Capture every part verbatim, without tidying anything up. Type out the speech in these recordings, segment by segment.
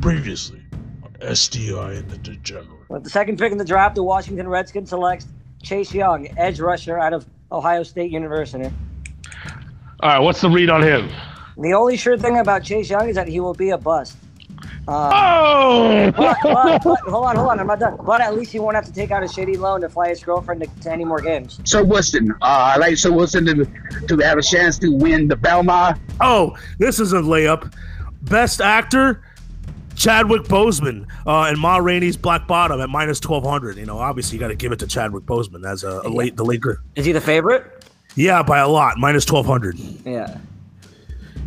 Previously on S D I and the Degenerate. With the second pick in the draft, the Washington Redskins select Chase Young, edge rusher out of Ohio State University. All right, what's the read on him? The only sure thing about Chase Young is that he will be a bust. Uh, oh! But, but, but, hold on, hold on, I'm not done. But at least he won't have to take out a shitty loan to fly his girlfriend to, to any more games. So Wilson, uh, I like So Wilson to, to have a chance to win the Belmont. Oh, this is a layup. Best actor, Chadwick Boseman, uh, and Ma Rainey's Black Bottom at minus twelve hundred. You know, obviously you got to give it to Chadwick Boseman as a, a late, the late. Is he the favorite? Yeah, by a lot, minus twelve hundred. Yeah.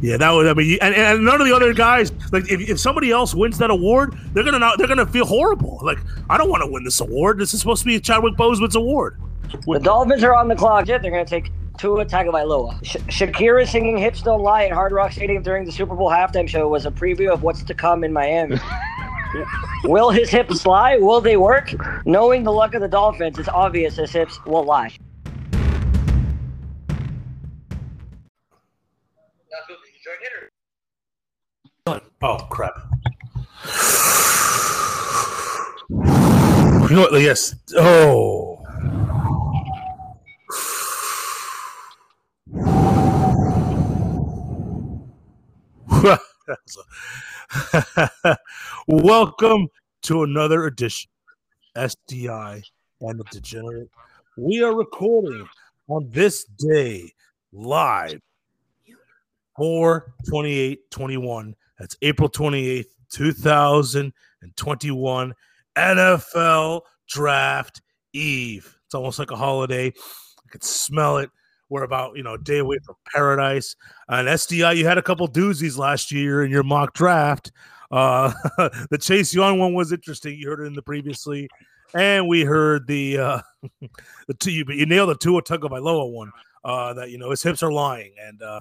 Yeah, that would. I mean, and, and none of the other guys. Like, if, if somebody else wins that award, they're gonna not, they're gonna feel horrible. Like, I don't want to win this award. This is supposed to be Chadwick Boseman's award. The Dolphins are on the clock yet. They're gonna take Tua Tagovailoa. Sh- Shakira singing "Hips Don't Lie" at Hard Rock Stadium during the Super Bowl halftime show was a preview of what's to come in Miami. Will his hips lie? Will they work? Knowing the luck of the Dolphins, it's obvious his hips will lie. Oh crap! You know what? Yes. Oh. Welcome to another edition of S D I and the Degenerate. We are recording on this day live four twenty-eight twenty-one. That's April twenty-eighth, twenty twenty-one, N F L Draft Eve. It's almost like a holiday. I could smell it. We're about, you know, a day away from paradise. And S D I, you had a couple doozies last year in your mock draft. Uh, the Chase Young one was interesting. You heard it in the previously. And we heard the uh, – the two, you, you nailed the Tua Tagovailoa one, uh, that, you know, his hips are lying. And uh,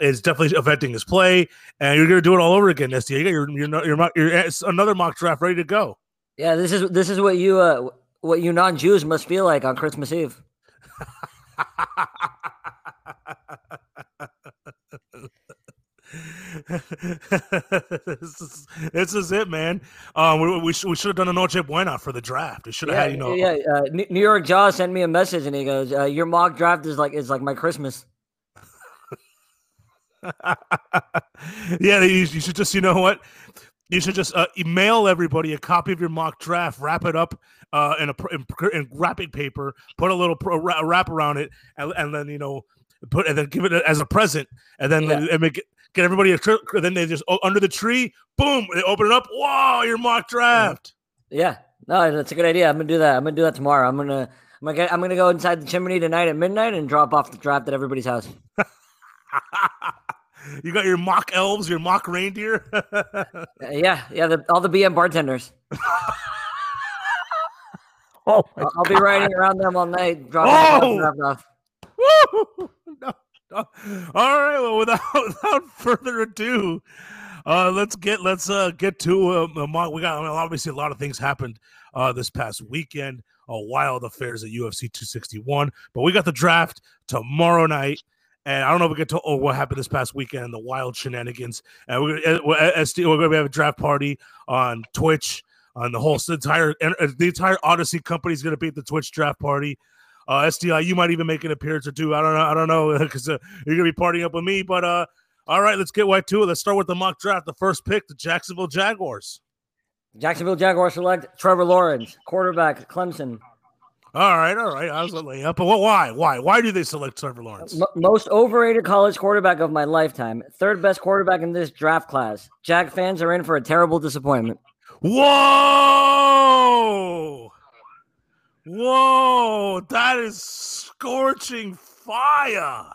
it's definitely affecting his play. And you're going to do it all over again, S D I. You got your, your, your, your, your, another mock draft ready to go. Yeah, this is this is what you uh, what you non-Jews must feel like on Christmas Eve. this, is, this is it, man. Um, we we, sh- we should have done a Noche Buena for the draft. We should have yeah, had, you know. Yeah, uh, New York Jaws sent me a message, and he goes, uh, "Your mock draft is like is like my Christmas." yeah, you, you should just, you know what. You should just uh, email everybody a copy of your mock draft, wrap it up uh, in a in, in wrapping paper, put a little pro, a wrap around it, and, and then you know, put and then give it as a present, and then yeah. and make, get everybody a trick. Then they just oh, under the tree, boom, they open it up. Wow, your mock draft. Yeah, no, that's a good idea. I'm gonna do that. I'm gonna do that tomorrow. I'm gonna I'm gonna get, I'm gonna go inside the chimney tonight at midnight and drop off the draft at everybody's house. You got your mock elves, your mock reindeer. yeah, yeah, the, all the B M bartenders. oh, I'll, I'll be riding around them all night. Dropping oh, woo! No, no. All right. Well, without without further ado, uh, let's get let's uh, get to a, a mock. We got I mean, obviously a lot of things happened uh, this past weekend. A wild affairs at U F C two sixty-one, but we got the draft tomorrow night. And I don't know if we get to oh, what happened this past weekend, the wild shenanigans. And we're going to have a draft party on Twitch. On the whole the entire the entire Odyssey company is going to be at the Twitch draft party. Uh, S D I, you might even make an appearance or two. I don't know. I don't know because uh, you're going to be partying up with me. But uh, all right, let's get right to it. Let's start with the mock draft. The first pick, the Jacksonville Jaguars. Jacksonville Jaguars select Trevor Lawrence, quarterback, Clemson. All right, all right. I was going to lay up. But why? Why? Why do they select Trevor Lawrence? Most overrated college quarterback of my lifetime. Third best quarterback in this draft class. Jag fans are in for a terrible disappointment. Whoa! Whoa! That is scorching fire.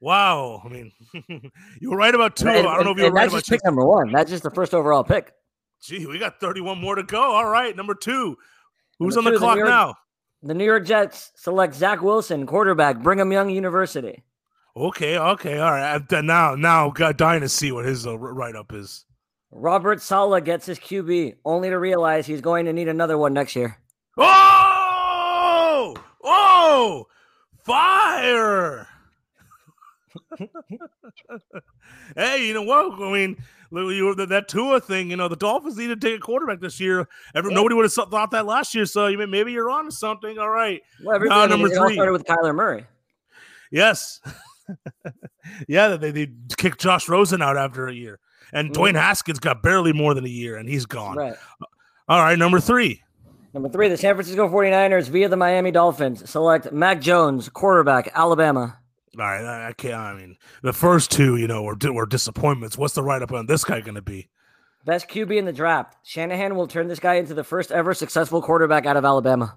Wow. I mean, you were right about two. I don't know if you were right about two. That's just pick number one. That's just the first overall pick. Gee, we got thirty-one more to go. All right, number two. Who's on the clock now? The New York Jets select Zach Wilson, quarterback, Brigham Young University. Okay, okay, all right. Now, now, got dying to see what his uh, write-up is. Robert Saleh gets his Q B, only to realize he's going to need another one next year. Oh! Oh! Fire! Hey, you know what? I mean, you, that Tua thing, you know, the Dolphins needed to take a quarterback this year. Every, yeah. Nobody would have thought that last year, so you, maybe you're on to something. All right. Well, everything uh, number it all three. started with Kyler Murray. Yes. Yeah, they, they kicked Josh Rosen out after a year. And mm-hmm. Dwayne Haskins got barely more than a year, and he's gone. Right. All right, number three. Number three, the San Francisco forty-niners via the Miami Dolphins select Mac Jones, quarterback, Alabama. All right, I can't. I mean, the first two, you know, were, were disappointments. What's the write-up on this guy going to be? Best Q B in the draft. Shanahan will turn this guy into the first ever successful quarterback out of Alabama.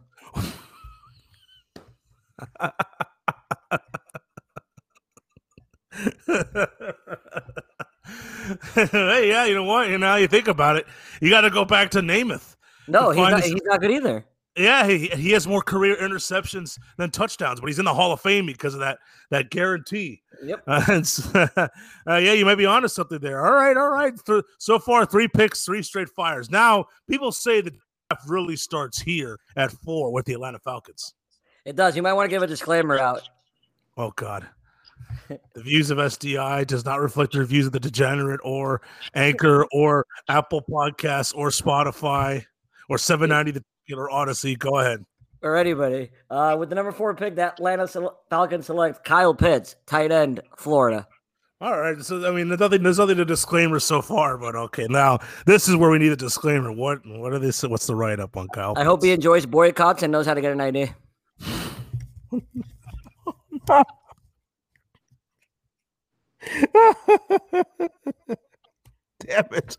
Hey, yeah, you know what? You know, you think about it, you got to go back to Namath. No, he's not, his... he's not good either. Yeah, he he has more career interceptions than touchdowns, but he's in the Hall of Fame because of that that guarantee. Yep. Uh, and so, uh, yeah, you might be onto something there. All right, all right. So, so far, three picks, three straight fires. Now, people say the draft really starts here at four with the Atlanta Falcons. It does. You might want to give a disclaimer out. Oh, God. The views of S D I does not reflect the views of the Degenerate or Anchor or Apple Podcasts or Spotify or seven ninety the or Odyssey. Go ahead. All right, buddy. Uh, with the number four pick, the Atlanta Falcons select Kyle Pitts, tight end, Florida. All right. So, I mean, there's nothing, there's nothing to disclaimer so far, but okay. Now, this is where we need a disclaimer. What, what are they, what's the write up on Kyle Pitts? I hope he enjoys boycotts and knows how to get an I D. Damn it.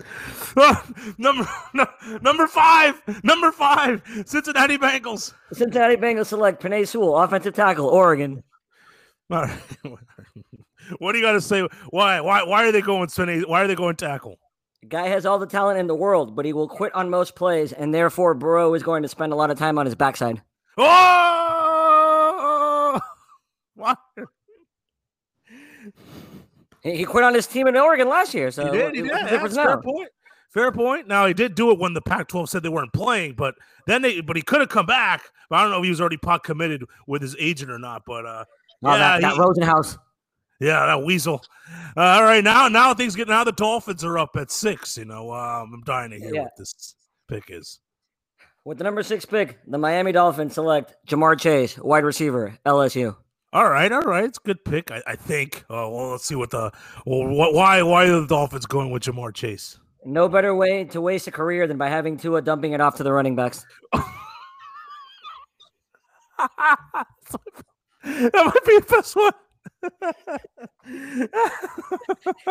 Oh, number no, number five. Number five. Cincinnati Bengals. Cincinnati Bengals select Penei Sewell, offensive tackle, Oregon. All right. What do you got to say? Why? Why? Why are they going? Why are they going tackle? The guy has all the talent in the world, but he will quit on most plays, and therefore Burrow is going to spend a lot of time on his backside. Oh! What? He quit on his team in Oregon last year. So he did. He did. That's now. Fair point. Fair point. Now, he did do it when the Pac twelve said they weren't playing, but then they, but he could have come back. But I don't know if he was already pot committed with his agent or not. But uh, oh, yeah, that, that he, Rosenhaus. Yeah, that weasel. Uh, all right, now, now things get now the Dolphins are up at six. You know, um, I'm dying to hear yeah. what this pick is. With the number six pick, the Miami Dolphins select Jamar Chase, wide receiver, L S U. All right, all right, it's a good pick, I, I think. Uh, well, let's see what the well, what, why why are the Dolphins going with Jamar Chase? No better way to waste a career than by having Tua dumping it off to the running backs. That might be the best one.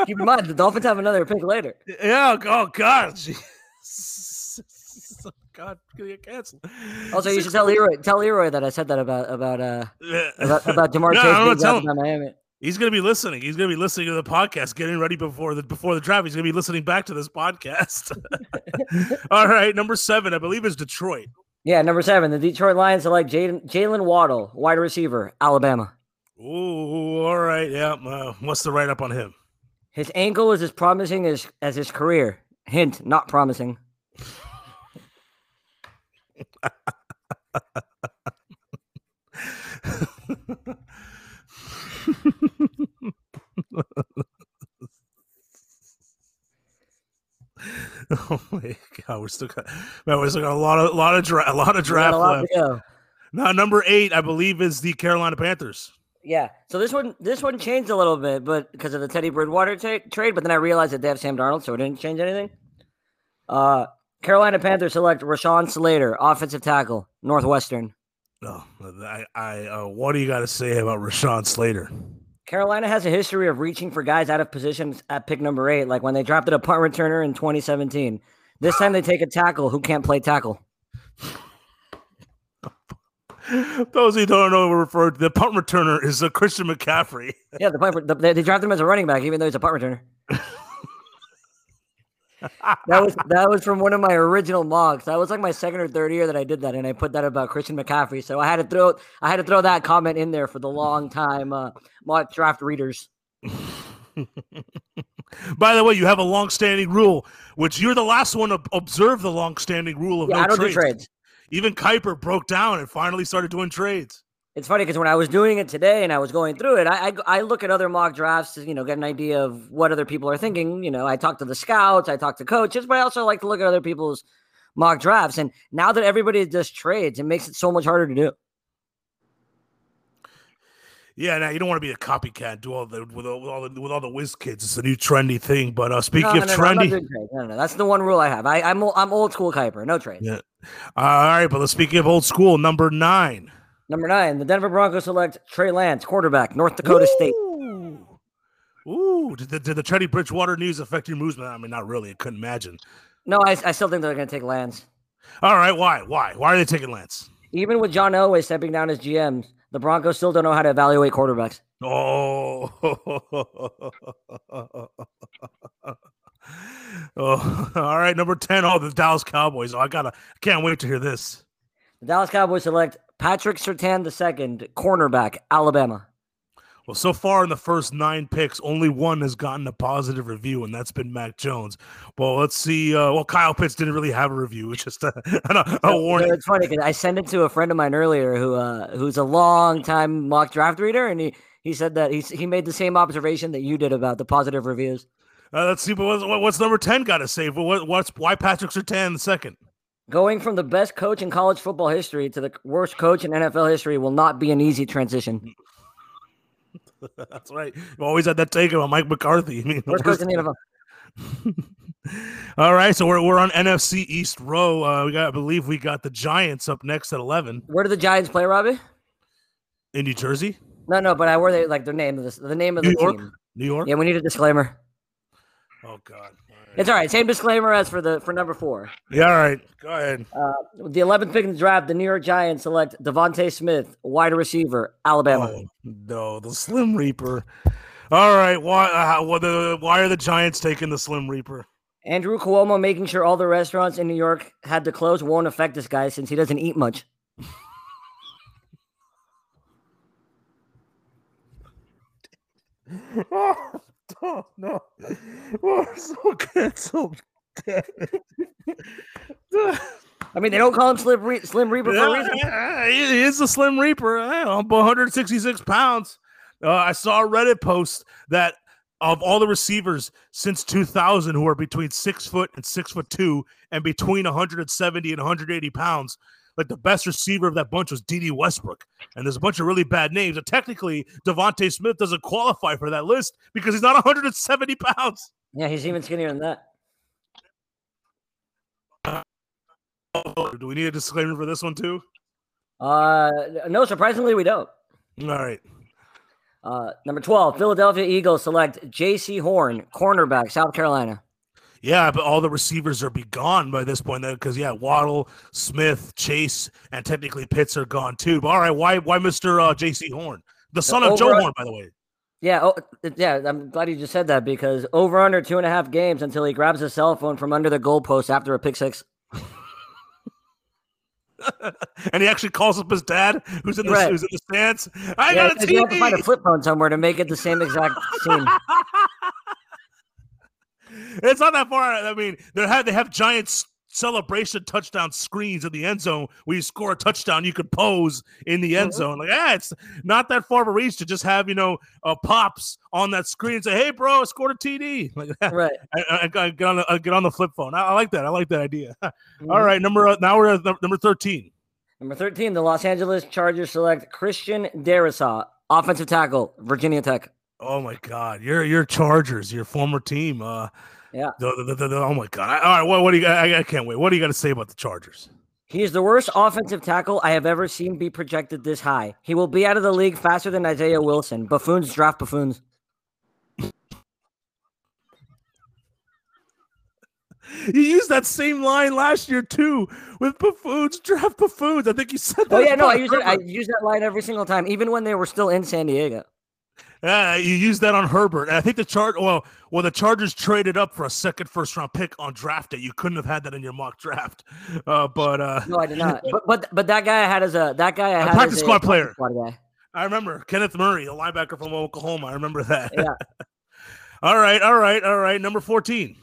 Keep in mind, the Dolphins have another pick later. Yeah. Oh God. Jeez. God, gonna get canceled. Also, you should tell Leroy, tell Leroy that I said that about about uh about, about Jamar no, Chase. I'm not telling him. He's gonna be listening. He's gonna be listening to the podcast, getting ready before the before the draft. He's gonna be listening back to this podcast. All right, number seven, I believe, is Detroit. Yeah, number seven, the Detroit Lions select Jalen Waddle, wide receiver, Alabama. Ooh, all right, yeah. Uh, what's the write up on him? His ankle is as promising as as his career. Hint: not promising. Oh my God, we're still got, man, we're still got a lot of, lot of dra- a lot of draft a lot left. Now, number eight, I believe, is the Carolina Panthers. Yeah, so this one this one changed a little bit, but because of the Teddy Bridgewater t- trade. But then I realized that they have Sam Darnold, so it didn't change anything. Uh. Carolina Panthers select Rashawn Slater, offensive tackle, Northwestern. Oh, I, I, uh, what do you got to say about Rashawn Slater? Carolina has a history of reaching for guys out of positions at pick number eight, like when they drafted a punt returner in twenty seventeen. This time they take a tackle who can't play tackle. Those who don't know, we're referred to the punt returner is a Christian McCaffrey. Yeah, the punt, the, they drafted him as a running back, even though he's a punt returner. That was that was from one of my original mocks. That was like my second or third year that I did that, and I put that about Christian McCaffrey. So I had to throw I had to throw that comment in there for the long time uh, mock draft readers. By the way, you have a long-standing rule, which you're the last one to observe the long-standing rule of yeah, no I don't trades. Do trades. Even Kuiper broke down and finally started doing trades. It's funny because when I was doing it today and I was going through it, I, I I look at other mock drafts to, you know, get an idea of what other people are thinking. You know, I talk to the scouts, I talk to coaches, but I also like to look at other people's mock drafts. And now that everybody does trades, it makes it so much harder to do. Yeah, now you don't want to be a copycat. Do all the with all, with all the with all the whiz kids. It's a new trendy thing. But uh, speaking no, of no, trendy, no, no, no, no, that's the one rule I have. I, I'm I'm old school Kuiper. No trade. Yeah. All right, but let's speak of old school. Number nine. Number nine. The Denver Broncos select Trey Lance, quarterback, North Dakota Ooh. State. Ooh, did the, did the Teddy Bridgewater news affect your moves? I mean, not really. I couldn't imagine. No, I, I still think they're going to take Lance. All right, why? Why? Why are they taking Lance? Even with John Elway stepping down as G M. The Broncos still don't know how to evaluate quarterbacks. Oh, oh. All right. Number ten. Oh, the Dallas Cowboys. Oh, I gotta. I can't wait to hear this. The Dallas Cowboys select Patrick Surtain the second, cornerback, Alabama. Well, so far in the first nine picks, only one has gotten a positive review, and that's been Mac Jones. Well, let's see. Uh, well, Kyle Pitts didn't really have a review. It's just a, a, a warning. It's funny because I sent it to a friend of mine earlier who uh, who's a long-time mock draft reader, and he, he said that he, he made the same observation that you did about the positive reviews. Uh, let's see. But what's, what's number ten got to say? What, what's why Patrick Surtain the second? Going from the best coach in college football history to the worst coach in N F L history will not be an easy transition. That's right. You always had that take on Mike McCarthy. I mean, worst worst in the N F L. All right, so we're we're on N F C East row. Uh, we got, I believe, we got the Giants up next at eleven. Where do the Giants play, Robbie? In New Jersey. No, no, but I where they like their name of this, the name of New the York? Team. New York. Yeah, we need a disclaimer. Oh God. All right. It's all right. Same disclaimer as for the for number four. Yeah, all right. Go ahead. Uh, the eleventh pick in the draft, the New York Giants select Devontae Smith, wide receiver, Alabama. Oh, no, the Slim Reaper. All right. Why? Uh, why, the, why are the Giants taking the Slim Reaper? Andrew Cuomo making sure all the restaurants in New York had to close won't affect this guy since he doesn't eat much. Oh, no. We're so canceled. I mean, they don't call him Slim, Re- Slim Reaper yeah, for a reason. Yeah, he is a Slim Reaper. I'm one hundred sixty-six pounds. Uh, I saw a Reddit post that of all the receivers since two thousand who are between six foot and six foot two and between one hundred seventy and one hundred eighty pounds, like the best receiver of that bunch was D D Westbrook. And there's a bunch of really bad names. And technically, Devontae Smith doesn't qualify for that list because he's not one hundred seventy pounds. Yeah, he's even skinnier than that. Uh, do we need a disclaimer for this one, too? Uh, no, surprisingly, we don't. All right. Uh, number twelve, Philadelphia Eagles select J C. Horn, cornerback, South Carolina. Yeah, but all the receivers are be gone by this point, because yeah, Waddle, Smith, Chase, and technically Pitts are gone too. But all right, why why Mister Uh, J C. Horn, the son the of Joe Horn, by the way? Yeah, oh, yeah, I'm glad you just said that because over under two and a half games until he grabs his cell phone from under the goalpost after a pick six. And he actually calls up his dad, who's in the, right. who's in the stands. I yeah, got a T V. You have to find a flip phone somewhere to make it the same exact scene. It's not that far. I mean, they have they have Giants celebration touchdown screens in the end zone. Where you score a touchdown, you could pose in the end zone. Like, yeah, it's not that far of a reach to just have you know uh, pops on that screen and say, "Hey, bro, I scored a T D." Like that. Right. I, I, I get on the I get on the flip phone. I, I like that. I like that idea. Mm-hmm. All right, number uh, now we're at number thirteen. Number thirteen, the Los Angeles Chargers select Christian Darrisaw, offensive tackle, Virginia Tech. Oh my God, your your Chargers, your former team. Uh, yeah. The, the, the, the, oh my God. All right, what what do you? I, I can't wait. What do you got to say about the Chargers? He is the worst offensive tackle I have ever seen be projected this high. He will be out of the league faster than Isaiah Wilson. Buffoons draft buffoons. You used that same line last year too with buffoons draft buffoons. I think you said that. Oh yeah, no, I use it. I use that line every single time, even when they were still in San Diego. Uh, you used that on Herbert. And I think the chart. Well, well, the Chargers traded up for a second first-round pick on draft day. You couldn't have had that in your mock draft. Uh, but uh, no, I did not. But, but but that guy I had as a that guy I had a practice squad player. Squad guy. I remember Kenneth Murray, a linebacker from Oklahoma. I remember that. Yeah. all right, all right, all right. Number fourteen.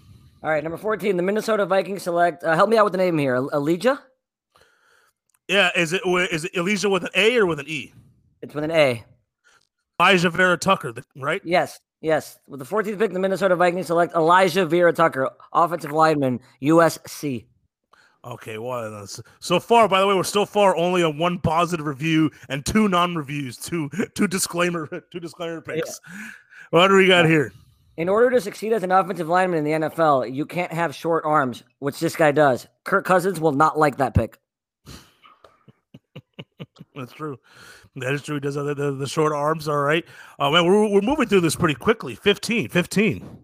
All right, number fourteen. The Minnesota Vikings select. Uh, help me out with the name here, Elijah. Yeah, is it is it Elijah with an A or with an E? It's with an A. Elijah Vera Tucker, right? Yes, yes. With the fourteenth pick, the Minnesota Vikings select Elijah Vera Tucker, offensive lineman, U S C. Okay, well, so far, by the way, we're so far only on one positive review and two non-reviews, two two disclaimer, two disclaimer picks. Yeah. What do we got here? In order to succeed as an offensive lineman in the N F L, you can't have short arms, which this guy does. Kirk Cousins will not like that pick. That's true. That is true. He does have the, the, the short arms. All right. Uh, man, we're, we're moving through this pretty quickly. fifteen, fifteen.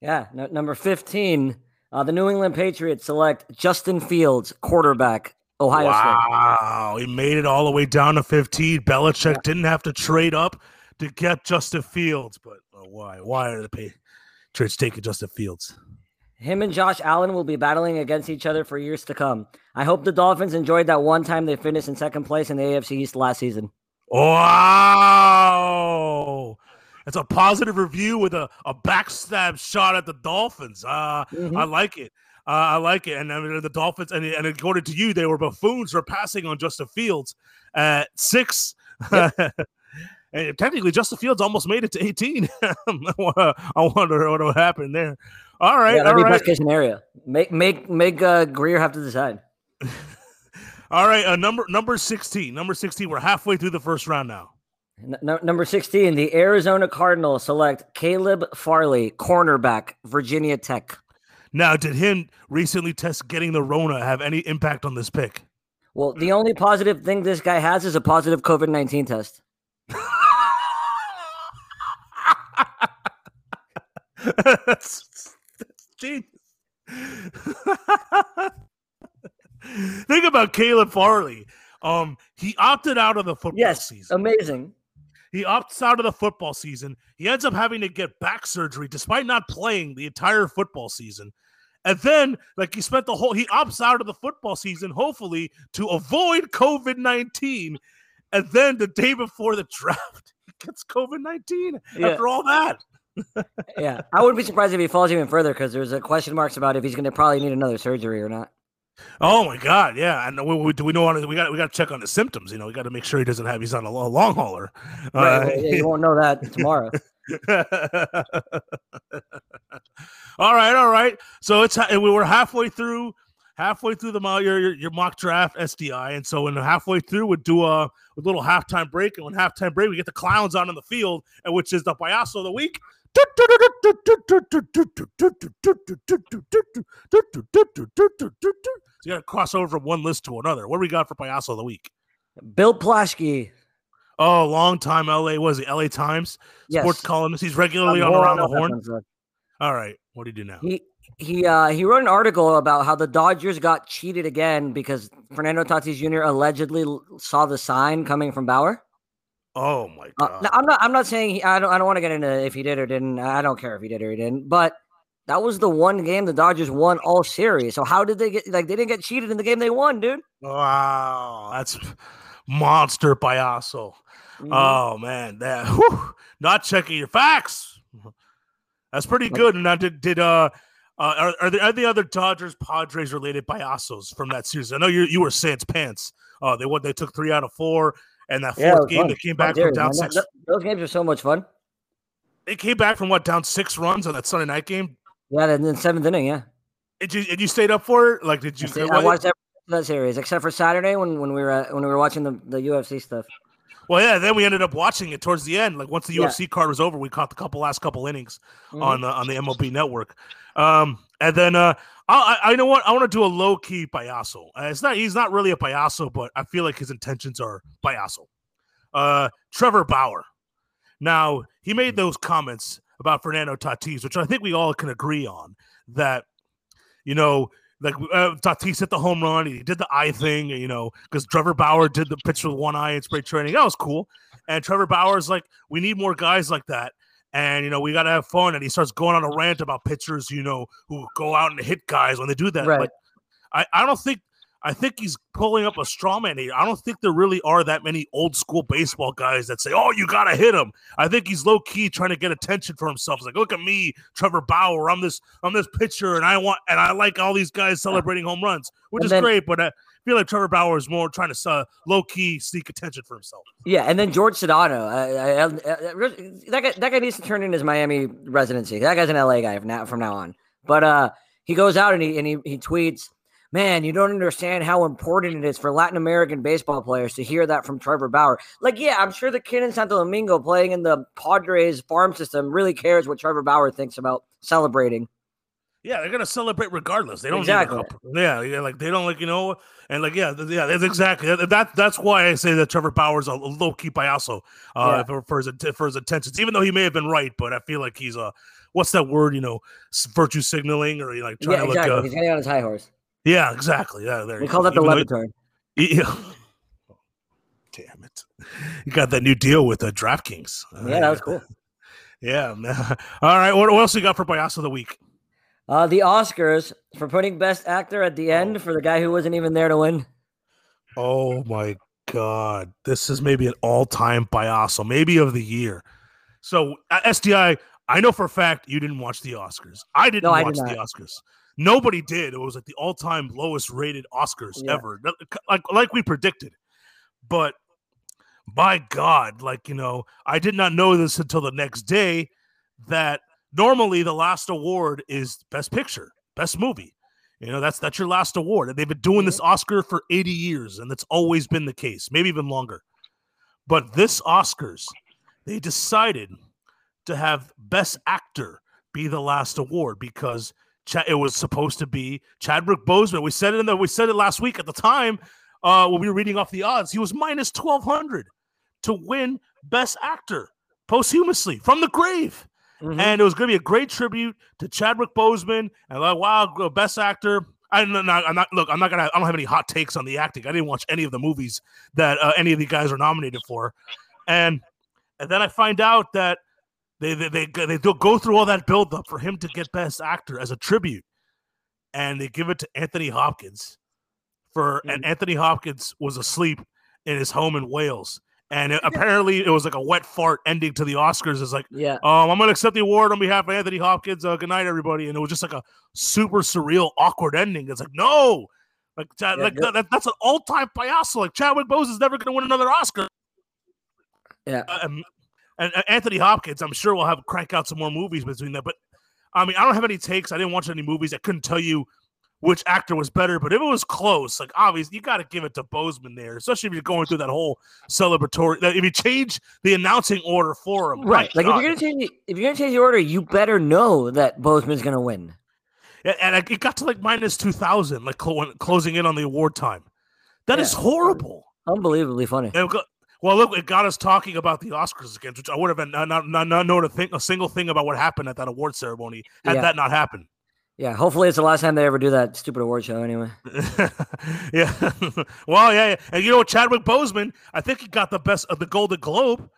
Yeah, no, number fifteen. Uh, the New England Patriots select Justin Fields, quarterback, Ohio State. Wow, he made it all the way down to fifteen. Belichick yeah. didn't have to trade up to get Justin Fields, but oh, why? Why are the Patriots taking Justin Fields? Him and Josh Allen will be battling against each other for years to come. I hope the Dolphins enjoyed that one time they finished in second place in the A F C East last season. Wow. It's a positive review with a, a backstab shot at the Dolphins. Uh, mm-hmm. I like it. Uh, I like it. And I mean, the Dolphins, and, and according to you, they were buffoons for passing on Justin Fields at six. Yep. And technically, Justin Fields almost made it to eighteen. I wonder what will happen there. All right. Yeah, that'd all be right. Best case scenario. Make, make, make uh, Greer have to decide. All right. Uh, number, number sixteen. Number sixteen. We're halfway through the first round now. No, number sixteen, the Arizona Cardinals select Caleb Farley, cornerback, Virginia Tech. Now, did him recently test getting the Rona have any impact on this pick? Well, the only positive thing this guy has is a positive COVID nineteen test. That's, that's genius. Think about Caleb Farley. Um, he opted out of the football yes, season. Amazing. He opts out of the football season. He ends up having to get back surgery despite not playing the entire football season. And then, like, he spent the whole – he opts out of the football season, hopefully, to avoid COVID nineteen. And then the day before the draft, he gets COVID nineteen yeah. after all that. Yeah. I wouldn't be surprised if he falls even further because there's a question marks about if he's going to probably need another surgery or not. Oh my God! Yeah, and we do we, we know we got we got to check on the symptoms. You know, we got to make sure he doesn't have he's not a, a long hauler. Right, uh, you won't know that tomorrow. all right, all right. So it's we were halfway through, halfway through the your your, your mock draft S D I, and so in halfway through we do a, a little halftime break, and when halftime break we get the clowns out on the field, and which is the payaso of the week. So you got to cross over from one list to another. What do we got for Payaso of the Week? Bill Plaschke. Oh, long time L A. Was it L A Times? Yes. Sports columnist. He's regularly on Around the Horn. All right. What do you do now? He he uh, he wrote an article about how the Dodgers got cheated again because Fernando Tatis Junior allegedly saw the sign coming from Bauer. Oh my God! Uh, I'm not. I'm not saying he, I don't. I don't want to get into if he did or didn't. I don't care if he did or he didn't. But that was the one game the Dodgers won all series. So how did they get? Like they didn't get cheated in the game they won, dude. Wow, that's monster payaso. Mm-hmm. Oh man, that whew, not checking your facts. That's pretty good. And I did. Did uh, uh are, are there any other Dodgers Padres related payasos from that series? I know you you were Sans Pants. Oh, uh, they won. They took three out of four. And that fourth yeah, game, fun. They came back oh, dear, from down man. six. Those, those games are so much fun. They came back from, what, down six runs on that Sunday night game? Yeah, and then seventh inning, yeah. Did you and you stayed up for it? Like, did you? I, stayed, I watched every that series, except for Saturday when, when we were at, when we were watching the, the U F C stuff. Well, yeah, then we ended up watching it towards the end. Like, once the yeah. U F C card was over, we caught the couple last couple innings mm-hmm. on the, on the M L B Network. Um, and then uh, I, I, you know what? I want to do a low key payaso. Uh, it's not he's not really a payaso, but I feel like his intentions are payaso. Uh, Trevor Bauer. Now he made those comments about Fernando Tatis, which I think we all can agree on. That you know, like uh, Tatis hit the home run, he did the eye thing, you know, because Trevor Bauer did the pitch with one eye in spring training. That was cool. And Trevor Bauer's like, we need more guys like that. And, you know, we got to have fun. And he starts going on a rant about pitchers, you know, who go out and hit guys when they do that. Right. But I, I don't think – I think he's pulling up a straw man here. I don't think there really are that many old-school baseball guys that say, oh, you got to hit him. I think he's low-key trying to get attention for himself. It's like, look at me, Trevor Bauer. I'm this I'm this pitcher, and I want and I like all these guys celebrating home runs, which and is then, great. But uh, feel like Trevor Bauer is more trying to uh, low-key seek attention for himself. Yeah, and then George Sedano. I, I, I, that, guy, that guy needs to turn in his Miami residency. That guy's an L A guy from now, from now on. But uh, he goes out and he and he, he tweets, man, you don't understand how important it is for Latin American baseball players to hear that from Trevor Bauer. Like, yeah, I'm sure the kid in Santo Domingo playing in the Padres farm system really cares what Trevor Bauer thinks about celebrating. Yeah, they're gonna celebrate regardless. They don't exactly. need yeah, yeah, like they don't like you know, and like yeah, yeah, that's exactly that. That's why I say that Trevor Bauer's a low key payaso uh, yeah. for his for his intentions, even though he may have been right. But I feel like he's a what's that word? You know, virtue signaling or like trying yeah, to exactly. look. Uh, he's getting on his high horse. Yeah, exactly. Yeah, there we call that the levitard. Yeah. Damn it! You got that new deal with uh, DraftKings. All yeah, right. That was cool. Yeah, man. All right. What, what else you got for payaso of the week? Uh, the Oscars for putting Best Actor at the end for the guy who wasn't even there to win. Oh, my God. This is maybe an all-time payaso, maybe of the year. So, S D I, I know for a fact you didn't watch the Oscars. I didn't no, I watch did the Oscars. Nobody did. It was like the all-time lowest-rated Oscars yeah. ever, like like we predicted. But, by God, like, you know, I did not know this until the next day that normally, the last award is Best Picture, Best Movie. You know, that's that's your last award. And they've been doing this Oscar for eighty years, and that's always been the case, maybe even longer. But this Oscars, they decided to have Best Actor be the last award because Ch- it was supposed to be Chadwick Boseman. We said it in the, we said it last week at the time uh, when we were reading off the odds. He was minus twelve hundred to win Best Actor posthumously from the grave. Mm-hmm. And it was going to be a great tribute to Chadwick Boseman and like, wow, Best Actor. I'm not, I'm not look. I'm not gonna. I don't have any hot takes on the acting. I didn't watch any of the movies that uh, any of the guys are nominated for. And and then I find out that they they they they go through all that buildup for him to get Best Actor as a tribute, and they give it to Anthony Hopkins for. Mm-hmm. And Anthony Hopkins was asleep in his home in Wales. And it, apparently, it was like a wet fart ending to the Oscars. It's like, yeah, um, I'm going to accept the award on behalf of Anthony Hopkins. Uh, good night, everybody. And it was just like a super surreal, awkward ending. It's like, no, like, Chad, yeah, like yeah. That, that's an all time payaso. Like Chadwick Boseman is never going to win another Oscar. Yeah, uh, and, and uh, Anthony Hopkins, I'm sure we'll have crank out some more movies between that. But I mean, I don't have any takes. I didn't watch any movies. I couldn't tell you which actor was better, but if it was close, like obviously you got to give it to Boseman there, especially if you're going through that whole celebratory. If you change the announcing order for him, right? Like if you're gonna change, the, if you're gonna change the order, you better know that Boseman's gonna win. And, and it got to like minus two thousand, like cl- closing in on the award time. That yeah. is horrible. Unbelievably funny. And, well, look, it got us talking about the Oscars again, which I would have not not not, not known a, thing, a single thing about what happened at that award ceremony had yeah. that not happened. Yeah, hopefully it's the last time they ever do that stupid award show anyway. yeah. well, yeah, yeah. And you know, Chadwick Boseman, I think he got the best of uh, the Golden Globe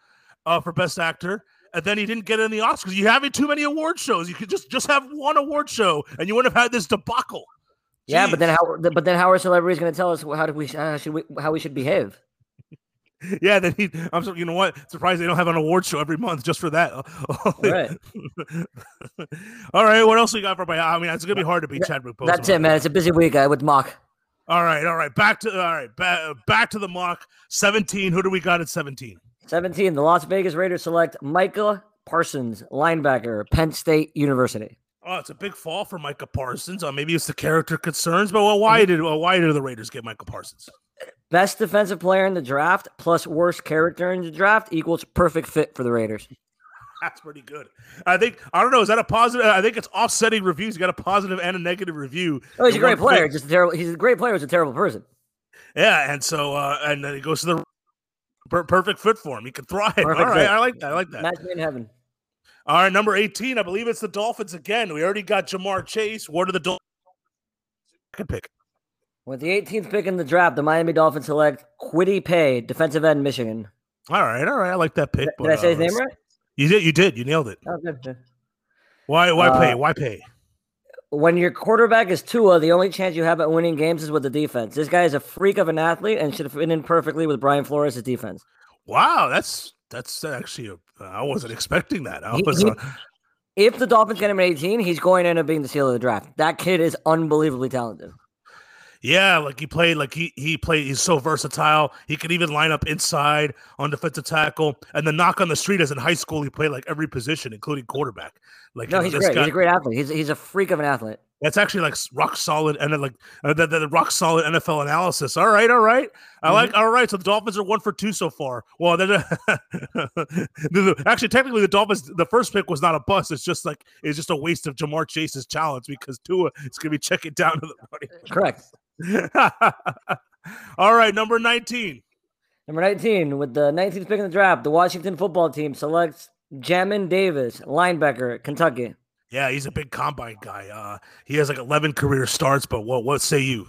uh, for Best Actor, and then he didn't get in the Oscars. You're having too many award shows. You could just, just have one award show, and you wouldn't have had this debacle. Jeez. Yeah, but then how But then how are celebrities going to tell us how do we, uh, should we, how we should behave? Yeah, then he. I'm sorry. You know what? Surprised they don't have an award show every month just for that. All right. All right. What else we got for my? I mean, it's gonna be hard to beat Chadwick Boseman. That's it, man. It's a busy week uh, with mock. All right. All right. Back to all right. Back, back to the mock. seventeen. Who do we got at seventeen? seventeen. The Las Vegas Raiders select Micah Parsons, linebacker, Penn State University. Oh, it's a big fall for Micah Parsons. Uh, maybe it's the character concerns, but well, why did well, why did the Raiders get Micah Parsons? Best defensive player in the draft plus worst character in the draft equals perfect fit for the Raiders. That's pretty good. I think, I don't know, is that a positive? I think it's offsetting reviews. You got a positive and a negative review. Oh, he's a great player. Fit. Just a terrible. He's a great player. He's a terrible person. Yeah, and so, uh, and then he goes to the per- perfect fit for him. He can thrive. Perfect All right, fit. I like that. I like that. Match made in heaven. All right, number eighteen. I believe it's the Dolphins again. We already got Jamar Chase. What are the Dolphins? Good pick. With the eighteenth pick in the draft, the Miami Dolphins select Kwity Paye, defensive end, Michigan. All right, all right. I like that pick. Did, but, did I say his uh, name right? You did. You did. You nailed it. Oh, good. Why? Why uh, Pay? Why Pay? When your quarterback is Tua, the only chance you have at winning games is with the defense. This guy is a freak of an athlete and should have fit in perfectly with Brian Flores' defense. Wow, that's that's actually a, I wasn't expecting that. I was. He, he, uh, if the Dolphins get him at eighteen, he's going to end up being the steal of the draft. That kid is unbelievably talented. Yeah, like he played, like he he played. He's so versatile. He could even line up inside on defensive tackle. And the knock on the street is in high school, he played like every position, including quarterback. Like no, he's great. Guy, he's a great athlete. He's he's a freak of an athlete. That's actually like rock solid, and like uh, the, the rock solid N F L analysis. All right, all right. I mm-hmm. like all right. So the Dolphins are one for two so far. Well, they're, they're, actually technically the Dolphins, the first pick was not a bust. It's just like it's just a waste of Jamar Chase's challenge because Tua is going to be checking down to the money. Correct. All right, number nineteen. Number nineteen, with the nineteenth pick in the draft, the Washington football team selects Jamin Davis, linebacker, Kentucky. Yeah, he's a big combine guy. Uh, he has like eleven career starts, but what what say you?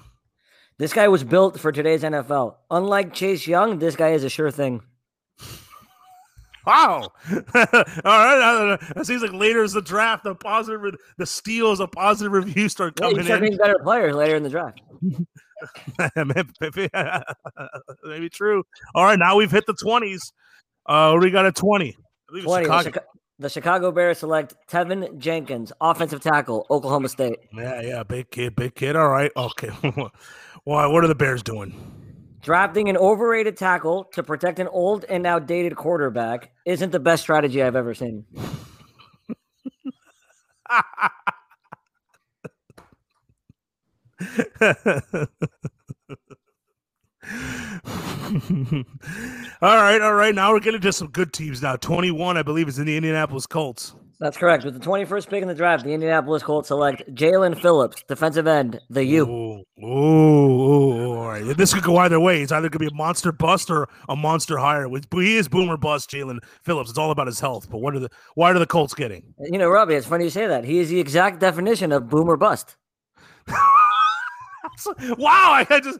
This guy was built for today's N F L. Unlike Chase Young, this guy is a sure thing. Wow. All right. That seems like later is the draft. The positive, re- the steals, a positive review start coming yeah, you start in. Better players later in the draft. Maybe, maybe true. All right. Now we've hit the twenties. Uh, we got a twenty. twenty Chicago. The, Chica- the Chicago Bears select Tevin Jenkins, offensive tackle, Oklahoma State. Yeah. Yeah. Big kid. Big kid. All right. Okay. Well, what are the Bears doing? Drafting an overrated tackle to protect an old and outdated quarterback isn't the best strategy I've ever seen. all right, all right. Now we're getting to some good teams now. twenty-one, I believe, is in the Indianapolis Colts. That's correct. With the twenty-first pick in the draft, the Indianapolis Colts select Jalen Phillips, defensive end, the U. Ooh, ooh, ooh, all right. This could go either way. It's either going to be a monster bust or a monster hire. He is boomer bust, Jalen Phillips. It's all about his health. But what are the? Why are the Colts getting? You know, Robbie, it's funny you say that. He is the exact definition of boomer bust. Wow, I just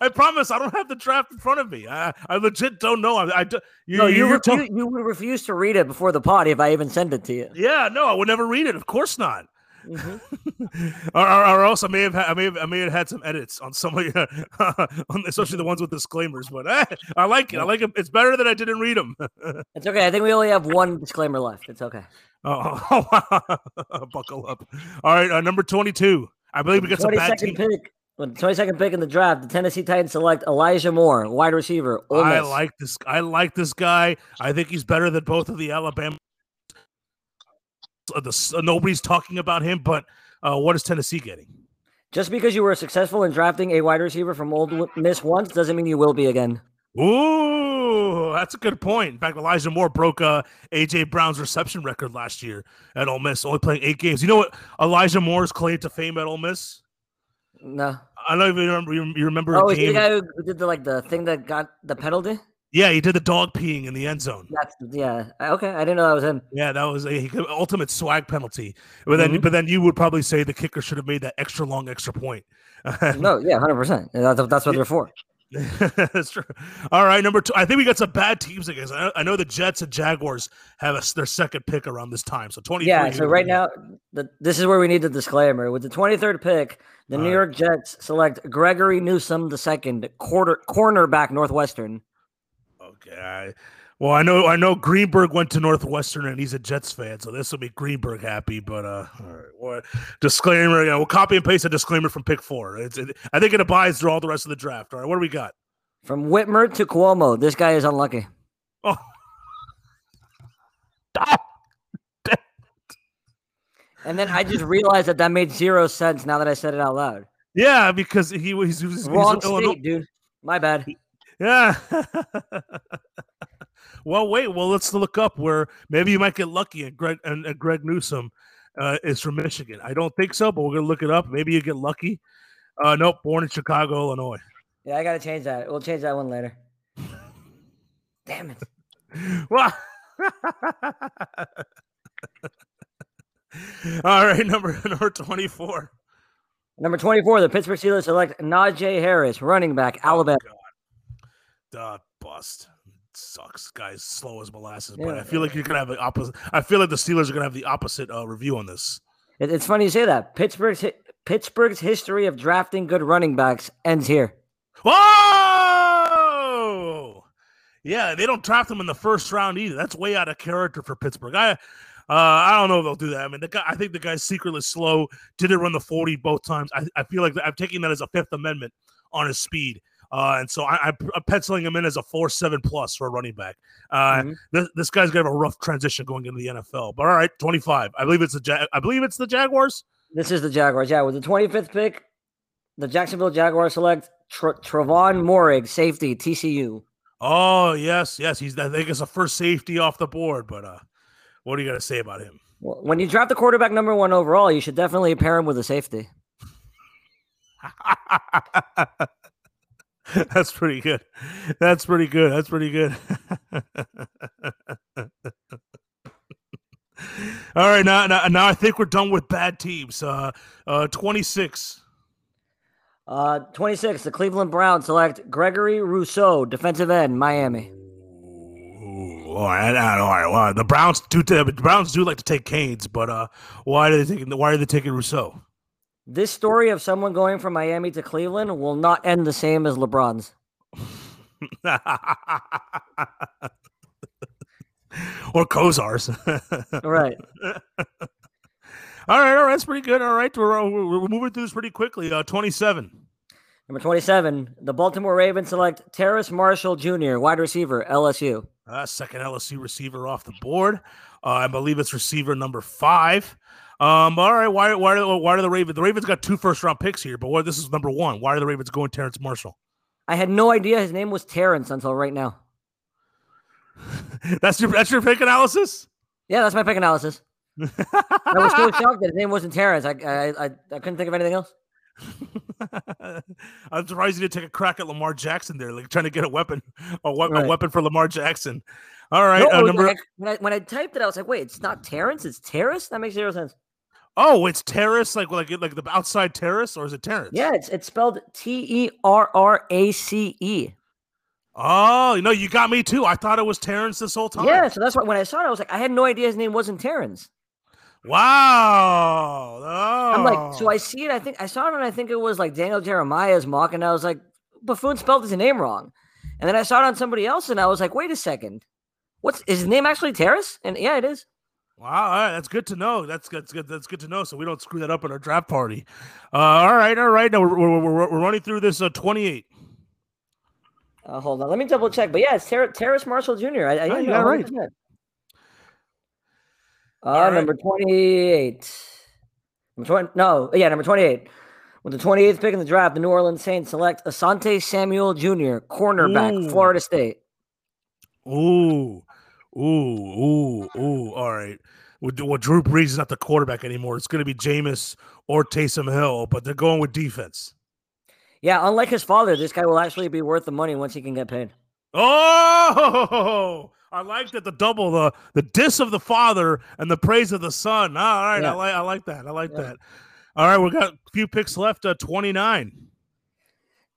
I promise I don't have the draft in front of me. I, I legit don't know. I, I do, you, no, you, you, refu- t- you would refuse to read it before the pod if I even send it to you. Yeah, no, I would never read it. Of course not. Mm-hmm. or, or, or else I may have, ha- I may have, I may have had some edits on some of your, uh, on, especially the ones with disclaimers. But eh, I like it. I like it. It's better that I didn't read them. It's okay. I think we only have one disclaimer left. It's okay. Oh, oh, oh buckle up. All right, uh, number twenty-two. I believe we got some bad team. Pick. twenty-second pick in the draft, the Tennessee Titans select Elijah Moore, wide receiver. Ole Miss. I like this. I like this guy. I think he's better than both of the Alabama. Uh, the, uh, nobody's talking about him, but uh, what is Tennessee getting? Just because you were successful in drafting a wide receiver from Ole Miss once doesn't mean you will be again. Ooh, that's a good point. In fact, Elijah Moore broke uh, A J Brown's reception record last year at Ole Miss, only playing eight games. You know what Elijah Moore's claim to fame at Ole Miss? No. I don't even remember. You remember oh, a game. Oh, the guy who did the, like, the thing that got the penalty? Yeah, he did the dog peeing in the end zone. That's, yeah, okay, I didn't know that was him. Yeah, that was a ultimate swag penalty. But then, mm-hmm. but then you would probably say the kicker should have made that extra long extra point. No, yeah, one hundred percent. That's, that's what they're for. That's true. All right, number two. I think we got some bad teams against. I, I know the Jets and Jaguars have a, their second pick around this time. So twenty-three. Yeah. So right now, the, this is where we need the disclaimer. With the twenty-third pick, the uh, New York Jets select Gregory Newsome the second, quarter cornerback, Northwestern. Okay. Well, I know. I know Greenberg went to Northwestern, and he's a Jets fan, so this will make Greenberg happy. But uh, all right, well, disclaimer. You know, we'll copy and paste a disclaimer from pick four. It's, it, I think it abides through all the rest of the draft. All right, what do we got? From Whitmer to Cuomo, this guy is unlucky. Oh, and then I just realized that that made zero sense now that I said it out loud. Yeah, because he was wrong he's, state, Illinois. Dude. My bad. Yeah. Well, wait. Well, let's look up where maybe you might get lucky. And Greg and, and Greg Newsome uh, is from Michigan. I don't think so, but we're gonna look it up. Maybe you get lucky. Uh, nope, born in Chicago, Illinois. Yeah, I gotta change that. We'll change that one later. Damn it. Well, all right, number number twenty-four. Number twenty-four. The Pittsburgh Steelers select Najee Harris, running back, Alabama. Oh, uh, bust. Sucks, guys. Slow as molasses, yeah, but I feel yeah. like you're gonna have the opposite. I feel like the Steelers are gonna have the opposite uh, review on this. It, it's funny you say that. Pittsburgh's hi- Pittsburgh's history of drafting good running backs ends here. Oh, yeah, they don't draft them in the first round either. That's way out of character for Pittsburgh. I, Uh, I don't know if they'll do that. I mean, the guy, I think the guy's secretly slow. Didn't run the forty both times. I, I feel like I'm taking that as a Fifth Amendment on his speed. Uh, and so I, I'm penciling him in as a four seven plus for a running back. Uh, mm-hmm. this, this guy's going to have a rough transition going into the N F L. But all right, twenty-five. I believe it's the ja- I believe it's the Jaguars. This is the Jaguars. Yeah, with the twenty-fifth pick, the Jacksonville Jaguars select Tra- Trevon Moehrig, safety, T C U. Oh, yes, yes. He's, I think it's the first safety off the board, but uh, what are you going to say about him? Well, when you draft the quarterback number one overall, you should definitely pair him with a safety. That's pretty good. That's pretty good. That's pretty good. All right, now, now, now I think we're done with bad teams. Uh, uh, twenty-six. Uh, twenty-six, the Cleveland Browns select Gregory Rousseau, defensive end, Miami. Ooh, all right, all right. Well, the Browns do the Browns do like to take Canes, but uh, why are they taking why are they taking Rousseau? This story of someone going from Miami to Cleveland will not end the same as LeBron's. Or Kozar's. Right. All right, all right, that's pretty good. All right, we're, we're moving through this pretty quickly. Uh, twenty-seven. Number twenty-seven, the Baltimore Ravens select Terrace Marshall Junior, wide receiver, L S U. Uh, second L S U receiver off the board. Uh, I believe it's receiver number five. Um, all right, why why why do the Ravens? The Ravens got two first-round picks here, but why, this is number one. Why are the Ravens going Terrace Marshall? I had no idea his name was Terrence until right now. that's your that's your pick analysis? Yeah, that's my pick analysis. I was so shocked that his name wasn't Terrence. I I I, I couldn't think of anything else. I'm surprised you didn't take a crack at Lamar Jackson there, like trying to get a weapon, a, we- right. a weapon for Lamar Jackson. All right, no, uh, number- I, when I when I typed it, I was like, wait, it's not Terrence, it's Terrace. That makes zero sense. Oh, it's Terrace, like like like the outside terrace, or is it Terrence? Yeah, it's it's spelled T E R R A C E. Oh, you know, you got me too. I thought it was Terrence this whole time. Yeah, so that's why when I saw it, I was like, I had no idea his name wasn't Terrence. Wow. Oh. I'm like, so I see it. I think I saw it, and I think it was like Daniel Jeremiah's mock, and I was like, buffoon spelled his name wrong. And then I saw it on somebody else, and I was like, wait a second, what's is his name actually Terrace? And yeah, it is. Wow, all right, that's good to know. That's good. That's good. That's good to know. So we don't screw that up at our draft party. Uh, all right, all right. Now we're we're, we're, we're running through this uh, twenty-eight. Uh, hold on, let me double check. But yeah, it's Ter- Terrace Marshall Junior I, I oh, didn't know right. Uh, right. Number twenty-eight. Number twenty, no, yeah, number twenty-eight. With the twenty-eighth pick in the draft, the New Orleans Saints select Asante Samuel Junior, cornerback, ooh. Florida State. Ooh, ooh, ooh, ooh. All right. Well, Drew Brees is not the quarterback anymore. It's going to be Jameis or Taysom Hill, but they're going with defense. Yeah, unlike his father, this guy will actually be worth the money once he can get paid. Oh, I like that. The double, the the diss of the father and the praise of the son. All right, yeah. I like I like that. I like yeah. that. All right, we've got a few picks left. Uh, twenty-nine.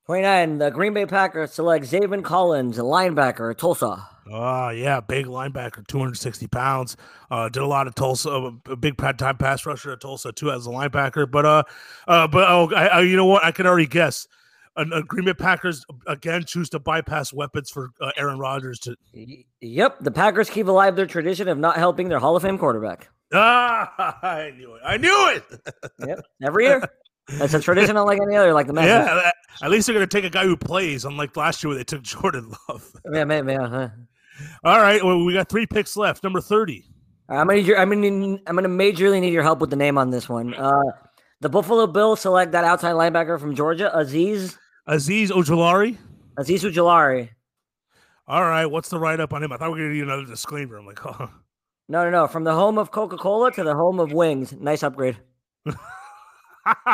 twenty-nine, the Green Bay Packers select Zaven Collins, a linebacker, Tulsa. Oh, uh, yeah, big linebacker, two hundred sixty pounds. Uh, did a lot of Tulsa, uh, a big time pass rusher at Tulsa, too, as a linebacker. But, uh, uh, but oh, I, I, you know what? I could already guess. Uh, Green Bay Packers, again, choose to bypass weapons for uh, Aaron Rodgers. To. Yep, the Packers keep alive their tradition of not helping their Hall of Fame quarterback. Ah, I knew it. I knew it. Yep, every year. That's a tradition unlike any other, like the Mets. Yeah, at least they're going to take a guy who plays, unlike last year where they took Jordan Love. Yeah, man, man. Huh? All right, well, we got three picks left. Number thirty. I'm going to I'm going I'm to majorly need your help with the name on this one. Uh, the Buffalo Bills select that outside linebacker from Georgia, Azeez. Azeez Ojulari? Azeez Ojulari. All right, what's the write-up on him? I thought we were going to need another disclaimer. I'm like, huh. No, no, no. From the home of Coca-Cola to the home of wings. Nice upgrade.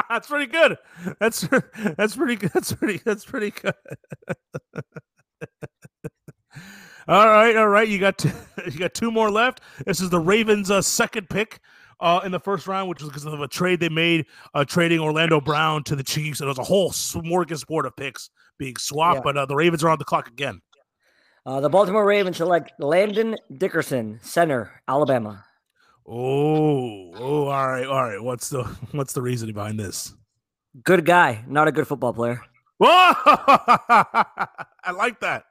That's pretty good. That's that's pretty good. That's pretty that's pretty good. All right, all right. You got two, you got two more left. This is the Ravens' uh, second pick uh, in the first round, which was because of a trade they made, uh, trading Orlando Brown to the Chiefs. And it was a whole smorgasbord of picks being swapped. Yeah. But uh, the Ravens are on the clock again. Uh, the Baltimore Ravens select Landon Dickerson, center, Alabama. Oh, oh, all right, all right. What's the what's the reasoning behind this? Good guy, not a good football player. Whoa! I like that.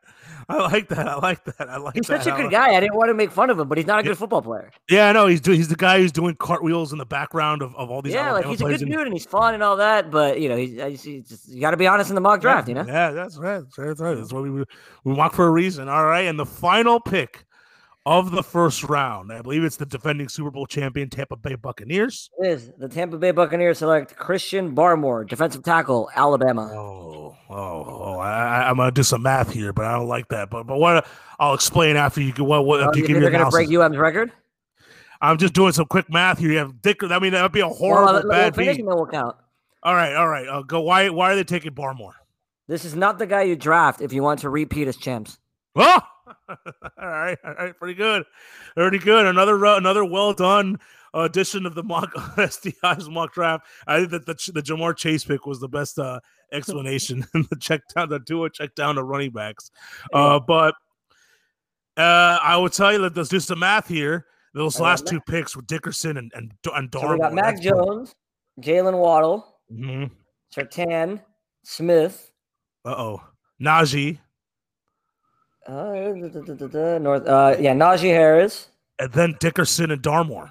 I like that. I like that. I like he's that. He's such a good guy. I didn't want to make fun of him, but he's not a good yeah. football player. Yeah, I know. He's doing. He's the guy who's doing cartwheels in the background of, of all these. Yeah, Alabama like he's plays a good dude and he's fun and all that. But you know, he's, he's just, you got to be honest in the mock draft. Yeah, you know. Yeah, that's right. That's right. That's what we we mock for a reason. All right, and the final pick of the first round, I believe it's the defending Super Bowl champion Tampa Bay Buccaneers. It is. The Tampa Bay Buccaneers select Christian Barmore, defensive tackle, Alabama. Oh, oh, oh. I, I'm gonna do some math here, but I don't like that. But but what I'll explain after you. What what? Oh, you you give they're gonna break U M's record? I'm just doing some quick math here. You have Dick. I mean, that would be a horrible well, bad we'll beat. We'll count. All right, all right. Uh, go. Why why are they taking Barmore? This is not the guy you draft if you want to repeat as champs. Oh. all right, all right, pretty good, pretty good. Another uh, another well done edition of the mock S D I's mock draft. I think that the, the Jamar Chase pick was the best uh, explanation. the check down, the duo check down to running backs. Uh, but uh, I will tell you that let's do some math here. Those I last two Mac. picks were Dickerson and and, and Darnold. So we got Mac That's Jones, Jalen Waddle, mm-hmm. Surtain, Smith. Uh oh, Najee. Uh, da, da, da, da, North, uh, yeah, Najee Harris, and then Dickerson and Barmore,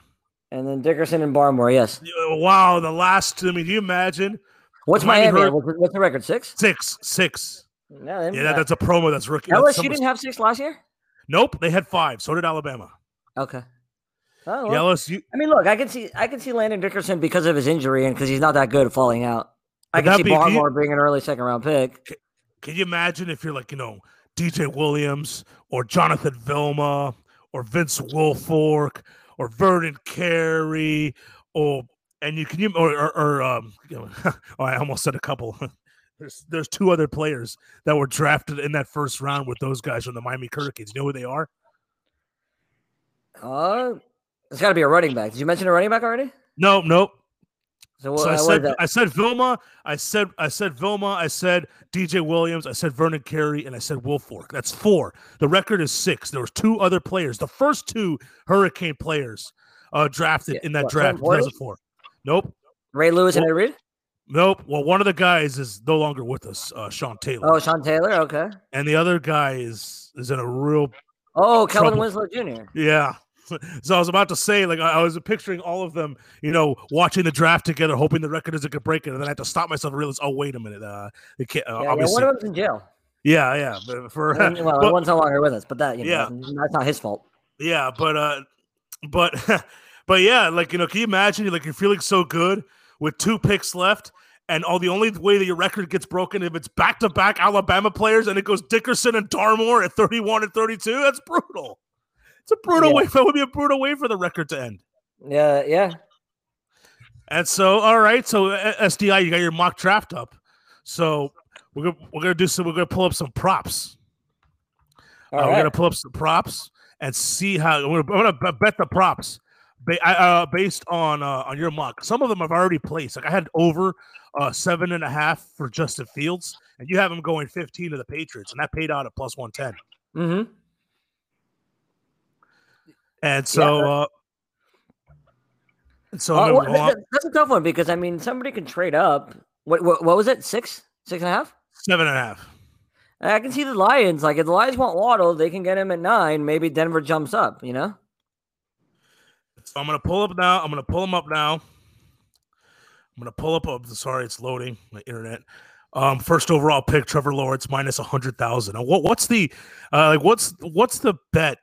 and then Dickerson and Barmore. Yes. Wow, the last. I mean, do you imagine? What's Miami? Miami heard, what's the record? Six. Six. Six. No, yeah, that, that's a promo. That's rookie. L S U that's didn't sp- have six last year. Nope, they had five. So did Alabama. Okay. Oh, well. L S U. I mean, look, I can see, I can see Landon Dickerson because of his injury and because he's not that good falling out. I can see be, Barmore you, being an early second round pick. Can, can you imagine if you're like, you know, D J Williams or Jonathan Vilma or Vince Wilfork or Vernon Carey or and you can you or, or, or um oh, I almost said a couple. There's there's two other players that were drafted in that first round with those guys from the Miami Hurricanes. You know who they are? Uh it's got to be a running back. Did you mention a running back already? No, nope. So, what, so I said, I said Vilma, I said, I said Vilma, I said D J Williams, I said Vernon Carey, and I said Wilfork. That's four. The record is six. There was two other players. The first two Hurricane players uh, drafted yeah. in that what, draft. two thousand four Nope. Ray Lewis well, and Ed Reed? Nope. Well, one of the guys is no longer with us, uh, Sean Taylor. Oh, Sean Taylor. Okay. And the other guy is is in a real. Oh, Kellen Winslow Junior Yeah. So I was about to say, like, I was picturing all of them, you know, watching the draft together, hoping the record is a good break it, and then I had to stop myself and realize, oh, wait a minute, uh, they can't. Uh, yeah, yeah, one of them's in jail. Yeah, yeah. But for well, but, the one's no longer with us, but that, you know, yeah. that's not his fault. Yeah, but, uh, but, but yeah, like you know, can you imagine? Like you're feeling so good with two picks left, and all the only way that your record gets broken if it's back to back Alabama players, and it goes Dickerson and Barmore at thirty-one and thirty-two. That's brutal. It's a brutal yeah. way. That would be a brutal way for the record to end. Yeah, yeah. And so, all right. So S D I, you got your mock draft up. So we're gonna, we're gonna do some. We're gonna pull up some props. Uh, right. We're gonna pull up some props and see how. We're gonna, I'm gonna bet the props uh, based on uh, on your mock. Some of them I've already placed. Like I had over uh, seven and a half for Justin Fields, and you have him going fifteen to the Patriots, and that paid out at plus one ten. Mm-hmm. And so, yeah. uh, and so uh, well, that's, a, that's a tough one because I mean, somebody can trade up. What, what, what was it? Six, six and a half, seven and a half. I can see the Lions. Like if the Lions want Waddle, they can get him at nine. Maybe Denver jumps up. You know. So I'm gonna pull up now. I'm gonna pull him up now. I'm gonna pull up. up sorry, it's loading my internet. Um, first overall pick, Trevor Lawrence minus a hundred thousand. What what's the uh, like? What's what's the bet?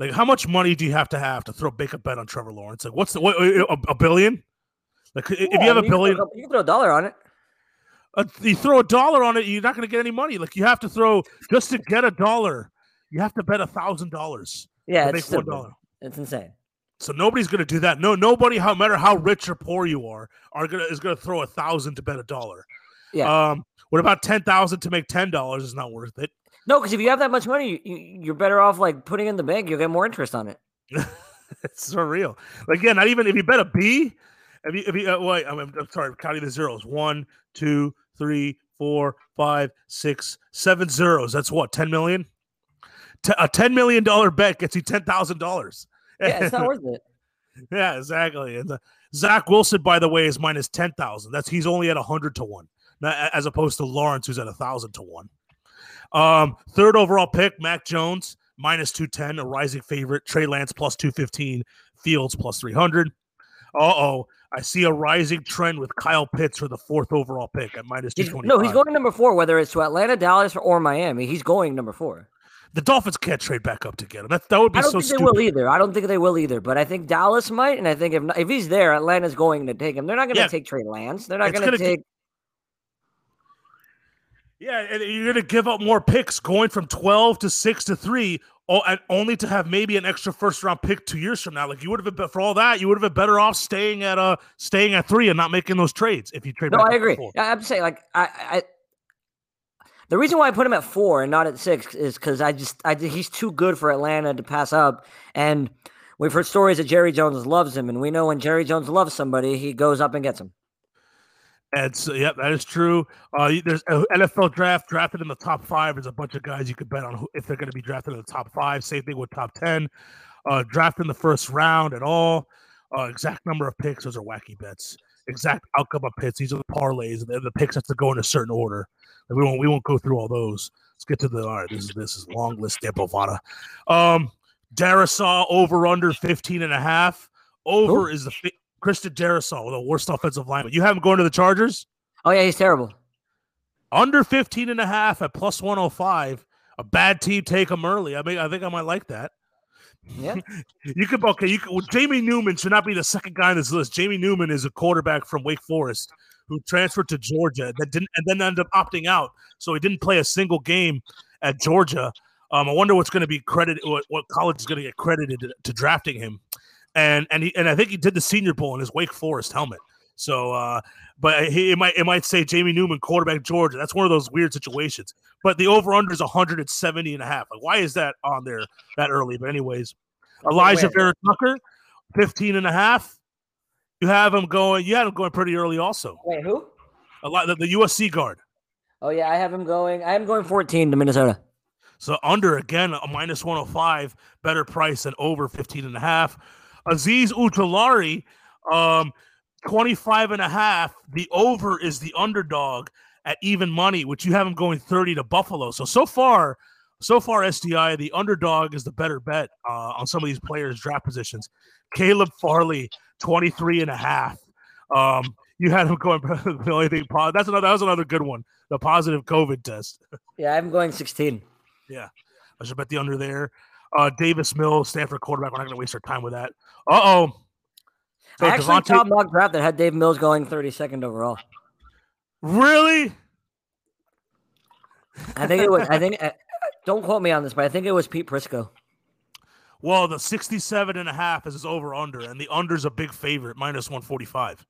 Like, how much money do you have to have to throw big a bet on Trevor Lawrence? Like, what's the what, a, a billion? Like, yeah, if you have a billion, you can throw, you can throw a dollar on it. Uh, you throw a dollar on it, you're not going to get any money. Like, you have to throw just to get a dollar. You have to bet a thousand dollars. Yeah, it's make one dollar. It's insane. So nobody's going to do that. No, nobody, no matter how rich or poor you are, are gonna is going to throw a thousand to bet a dollar. Yeah. Um. What about ten thousand to make ten dollars? Is not worth it. No, because if you have that much money, you, you're better off like putting in the bank. You'll get more interest on it. It's for real. Like, yeah, not even if you bet a B. If you, if you uh, wait, I'm, I'm sorry, I'm counting the zeros. One, two, three, four, five, six, seven zeros. That's what ten million. T- a ten million dollar bet gets you ten thousand dollars. Yeah, it's not worth it. Yeah, exactly. And the, Zach Wilson, by the way, is minus ten thousand. That's he's only at a hundred to one, as opposed to Lawrence, who's at a thousand to one. Um, third overall pick, Mac Jones, minus two ten, a rising favorite. Trey Lance, plus two fifteen. Fields, plus three hundred. Uh-oh. I see a rising trend with Kyle Pitts for the fourth overall pick at minus two twenty-five. No, he's going number four, whether it's to Atlanta, Dallas, or Miami. He's going number four. The Dolphins can't trade back up to get him. That, that would be so stupid. I don't think they will either. I don't think they will either. But I think Dallas might, and I think if not, if he's there, Atlanta's going to take him. They're not going to yeah. take Trey Lance. They're not going to take. G- yeah, and you're going to give up more picks going from twelve to six to three, oh, and only to have maybe an extra first round pick two years from now. Like you would have been for all that, you would have been better off staying at uh staying at three and not making those trades if you trade. No, back I agree. I'm saying like I. I The reason why I put him at four and not at six is because I just I he's too good for Atlanta to pass up. And we've heard stories that Jerry Jones loves him, and we know when Jerry Jones loves somebody, he goes up and gets him. And so, yep, that is true. Uh, there's N F L draft drafted in the top five. There's a bunch of guys you could bet on who, if they're going to be drafted in the top five. Same thing with top ten. Uh, draft in the first round at all. Uh, exact number of picks. Those are wacky bets. Exact outcome of picks. These are the parlays. The, the picks have to go in a certain order. We won't. We won't go through all those. Let's get to the. All right, this is this is long list. Devovada. Um, Darisaw over under fifteen and a half. Over Ooh. is the fi- Christian Darisaw, the worst offensive lineman. You have him going to the Chargers? Oh yeah, he's terrible. Under fifteen and a half at plus one hundred five. A bad team take him early. I mean, I think I might like that. Yeah, you could. Okay, you could. Well, Jamie Newman should not be the second guy on this list. Jamie Newman is a quarterback from Wake Forest who transferred to Georgia that didn't, and then ended up opting out, so he didn't play a single game at Georgia. Um, I wonder what's going to be credited, what, what college is going to get credited to, to drafting him, and and he, and I think he did the Senior Bowl in his Wake Forest helmet. So, uh, but he, it might it might say Jamie Newman, quarterback Georgia. That's one of those weird situations. But the over under is one hundred seventy and a half. Like, why is that on there that early? But anyways, Elijah Vera Tucker, fifteen and a half. You have him going. You had him going pretty early, also. Wait, who? A lot. The, the U S C guard. Oh yeah, I have him going. I am going fourteen to Minnesota. So under again, a minus one hundred five, better price than over fifteen and a half. Azeez Ujulari, um, twenty five and a half. The over is the underdog at even money, which you have him going thirty to Buffalo. So so far, so far S D I, the underdog is the better bet uh, on some of these players' draft positions. Caleb Farley, twenty-three and a half. Um, you had him going the only thing positive. That's another that was another good one. The positive COVID test. Yeah, I'm going sixteen. Yeah. I should bet the under there. Uh, Davis Mills, Stanford quarterback. We're not gonna waste our time with that. Uh oh. So I actually Devontae- top mock draft that had Dave Mills going thirty-second overall. Really? I think it was I think uh, don't quote me on this, but I think it was Pete Prisco. Well, the sixty-seven and a half is his over under, and the under's a big favorite, minus one forty-five.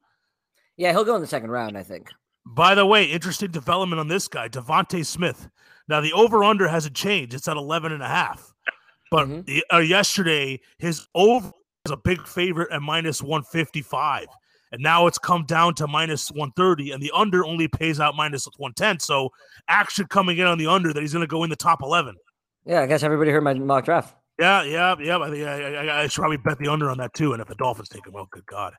Yeah, he'll go in the second round, I think. By the way, interesting development on this guy, Devontae Smith. Now, the over under hasn't changed. It's at eleven and a half. But mm-hmm. the, uh, yesterday, his over is a big favorite at minus one fifty-five. And now it's come down to minus one thirty, and the under only pays out minus one ten. So action coming in on the under that he's going to go in the top eleven. Yeah, I guess everybody heard my mock draft. Yeah, yeah, yeah. I think I, I, I should probably bet the under on that too. And if the Dolphins take him, well, good God.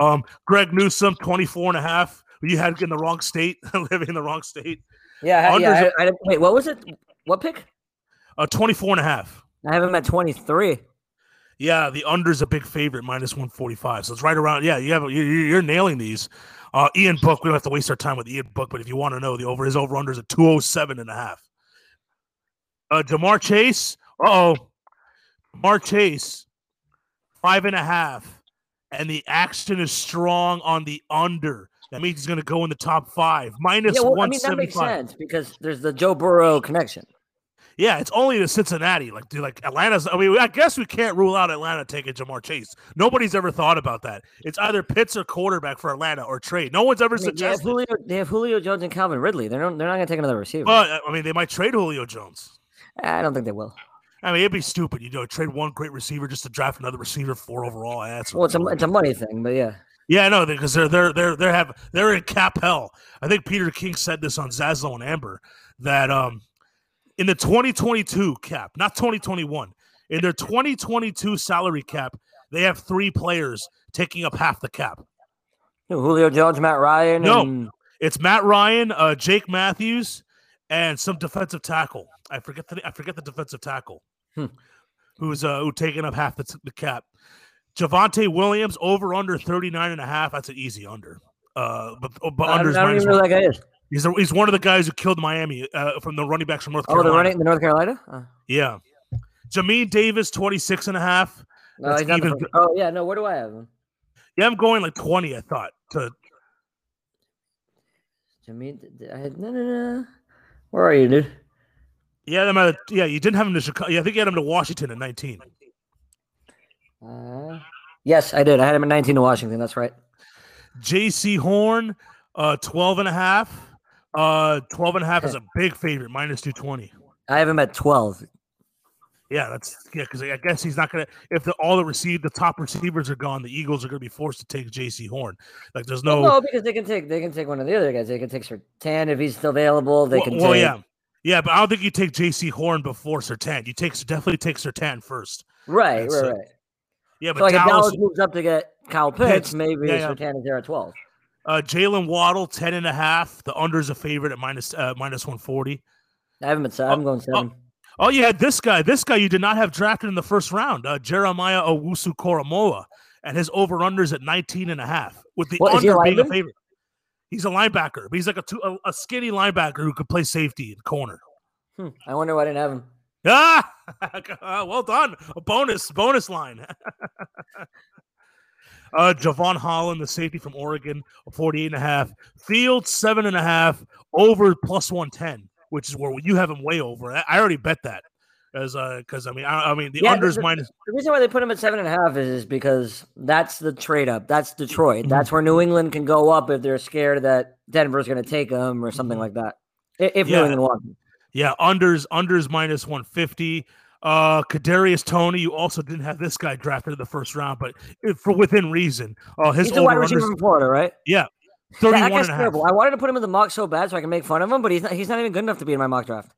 Um, Greg Newsome, twenty-four and a half. You had in the wrong state, living in the wrong state. Yeah, yeah I, of, I, I, wait, what was it? What pick? Uh, twenty-four and a half. I have him at twenty-three. Yeah, the under's a big favorite, minus one forty-five. So it's right around. Yeah, you have, you're, you're nailing these. Uh, Ian Book, we don't have to waste our time with Ian Book, but if you want to know, the over his over under is a two oh seven and a half. Uh, Jamar Chase, uh oh. Jamar Chase, five and a half, and the action is strong on the under. That means he's going to go in the top five, minus yeah, well, one seventy-five. I mean, that makes sense because there's the Joe Burrow connection. Yeah, it's only to Cincinnati. Like, dude, like Atlanta's. I mean, I guess we can't rule out Atlanta taking Jamar Chase. Nobody's ever thought about that. It's either Pitts or quarterback for Atlanta or trade. No one's ever I mean, suggested. They have, Julio, they have Julio Jones and Calvin Ridley. They're, no, they're not going to take another receiver. But, I mean, they might trade Julio Jones. I don't think they will. I mean, it'd be stupid, you know, trade one great receiver just to draft another receiver for overall. That's well, it's a it's a money thing, but yeah, yeah, I know because they're they're they're they have they're in cap hell. I think Peter King said this on Zaslow and Amber that um in the twenty twenty-two cap, not twenty twenty-one, in their twenty twenty-two salary cap, they have three players taking up half the cap. Julio Jones, Matt Ryan. No, and... it's Matt Ryan, uh, Jake Matthews, and some defensive tackle. I forget the I forget the defensive tackle hmm. who's uh, who taking up half the, the cap. Javonte Williams over under thirty-nine and a half. That's an easy under. Uh, but but under is like I is. He's a, he's one of the guys who killed Miami uh, from the running backs from North Carolina. Oh, the running the North Carolina. Oh. Yeah, Jamin Davis twenty-six and a half. No, he's not even, the, oh yeah, no. Where do I have him? Yeah, I'm going like twenty. I thought to. Jamin, I had no, no, no. Where are you, dude? Yeah, them out of, yeah. You didn't have him to Chicago. Yeah, I think you had him to Washington at nineteen. Uh, yes, I did. I had him at nineteen to Washington. That's right. J C. Horn, uh, twelve and a half. Uh, twelve and a half okay. is a big favorite, minus two twenty. I have him at twelve. Yeah, that's yeah, because I guess he's not gonna. If the, all the receive the top receivers are gone, the Eagles are gonna be forced to take J C. Horn. Like, there's no well, no because they can take they can take one of the other guys. They can take Surtain if he's still available. They well, can. Well, take... yeah, yeah, but I don't think you take J C. Horn before Surtain. You take definitely take Surtain first. Right, that's right, it. right. Yeah, but so like Dallas, if Dallas moves up to get Kyle Pitts, maybe yeah, Surtain yeah. is there at twelve. Uh, Jalen Waddle, ten and a half. The under is a favorite at minus uh, minus one forty. I have him at seven. I'm uh, going seven. Uh, Oh, you had this guy. This guy you did not have drafted in the first round, uh, Jeremiah Owusu-Koramoah, and his over-unders at nineteen and a half, with the what, under being lineman? a favorite. He's a linebacker, but he's like a, two, a, a skinny linebacker who could play safety and corner. Hmm, I wonder why I didn't have him. Ah! Well done. A bonus, bonus line. uh, Javon Holland, the safety from Oregon, forty-eight and a half. Fields, seven and a half, over plus one ten. Which is where you have him way over. I already bet that, as because uh, I mean, I, I mean the yeah, unders the, minus. The reason why they put him at seven and a half is, is because that's the trade up. That's Detroit. That's where New England can go up if they're scared that Denver's going to take them or something like that. If yeah. New England wants them. Yeah, unders unders minus one fifty. Uh, Kadarius Toney. You also didn't have this guy drafted in the first round, but it, for within reason. Oh, uh, his he's a wide receiver from Florida, right? Yeah. That guy's terrible. I wanted to put him in the mock so bad so I can make fun of him, but he's not, he's not even good enough to be in my mock draft.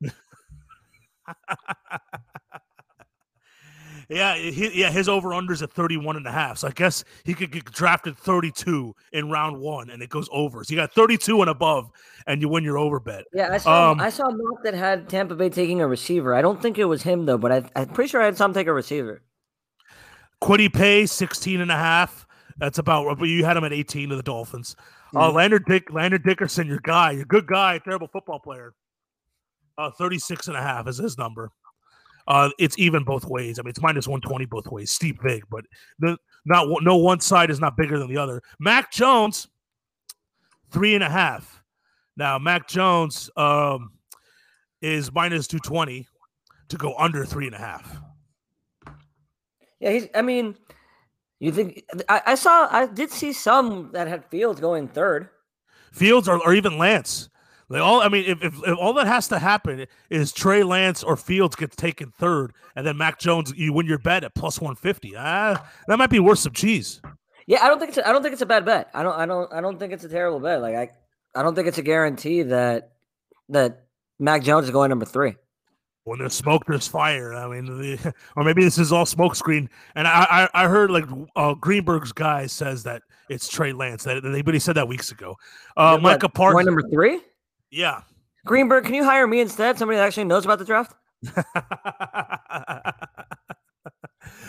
yeah, he, yeah, his over-under's at thirty-one and a half, so I guess he could get drafted thirty-two in round one, and it goes over. So you got thirty-two and above, and you win your over bet. Yeah, I saw, um, I saw a mock that had Tampa Bay taking a receiver. I don't think it was him, though, but I, I'm pretty sure I had some take a receiver. Kwity Paye, sixteen and a half. That's about – you had him at eighteen to the Dolphins. Oh, uh, Landon Dick, Landon Dickerson, your guy, your good guy, terrible football player. Uh, thirty-six and a half is his number. Uh, it's even both ways. I mean, it's minus one twenty both ways. Steep big, but the, not no one side is not bigger than the other. Mac Jones, three and a half. Now, Mac Jones um, is minus two twenty to go under three and a half. Yeah, he's. I mean. You think I, I saw? I did see some that had Fields going third, Fields or, or even Lance. Like all, I mean, if, if if all that has to happen is Trey Lance or Fields gets taken third, and then Mac Jones, you win your bet at plus one fifty. Ah, that might be worth some cheese. Yeah, I don't think it's. A, I don't think it's a bad bet. I don't. I don't. I don't think it's a terrible bet. Like I, I don't think it's a guarantee that that Mac Jones is going number three. When there's smoke, there's fire. I mean, the, or maybe this is all smokescreen. And I, I, I heard like uh, Greenberg's guy says that it's Trey Lance. That, that they, but he said that weeks ago. Uh, yeah, Micah Parsons, point number three. Yeah, Greenberg, can you hire me instead? Somebody that actually knows about the draft.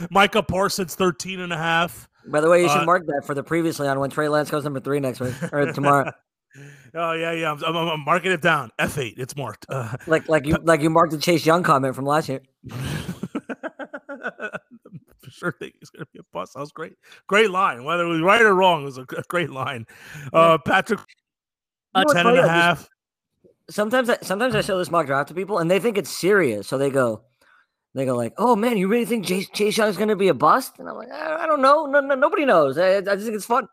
Micah Parsons, thirteen and a half. By the way, you should uh, mark that for the previously on when Trey Lance goes number three next week or tomorrow. Oh yeah, yeah. I'm, I'm, I'm marking it down. F eight, it's marked. Uh, like, like you, like you marked the Chase Young comment from last year. For sure, think he's gonna be a bust. That was great, great line. Whether it was right or wrong, it was a great line. Uh, Patrick, you know, ten and a half. Sometimes, I, sometimes I show this mock draft to people, and they think it's serious. So they go, they go like, "Oh man, you really think Chase, Chase Young is gonna be a bust?" And I'm like, "I, I don't know. No, no, nobody knows. I, I just think it's fun."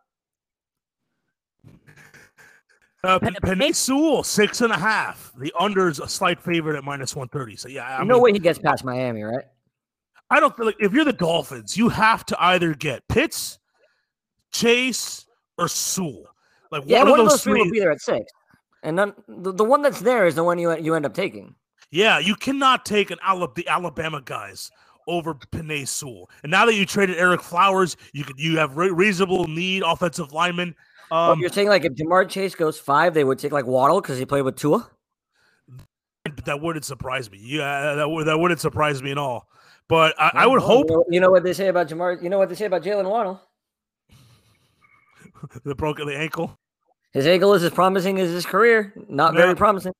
Uh, Penei Sewell, six and a half. The under's a slight favorite at minus one thirty. So, yeah. I no mean, way he gets past Miami, right? I don't feel like if you're the Dolphins, you have to either get Pitts, Chase, or Sewell. Like, yeah, one, one of those, those three will be there at six. And then the, the one that's there is the one you, you end up taking. Yeah, you cannot take an Alab- the Alabama guys over Penei Sewell. And now that you traded Eric Flowers, you, could, you have re- reasonable need offensive linemen. Um, well, you're saying like if Jamar Chase goes five, they would take like Waddle because he played with Tua. but that wouldn't surprise me. Yeah, that would that wouldn't surprise me at all. But I, I would hope. You know what they say about Jamar. You know what they say about Jalen Waddle. the broken the ankle. His ankle is as promising as his career. Not yeah. very promising.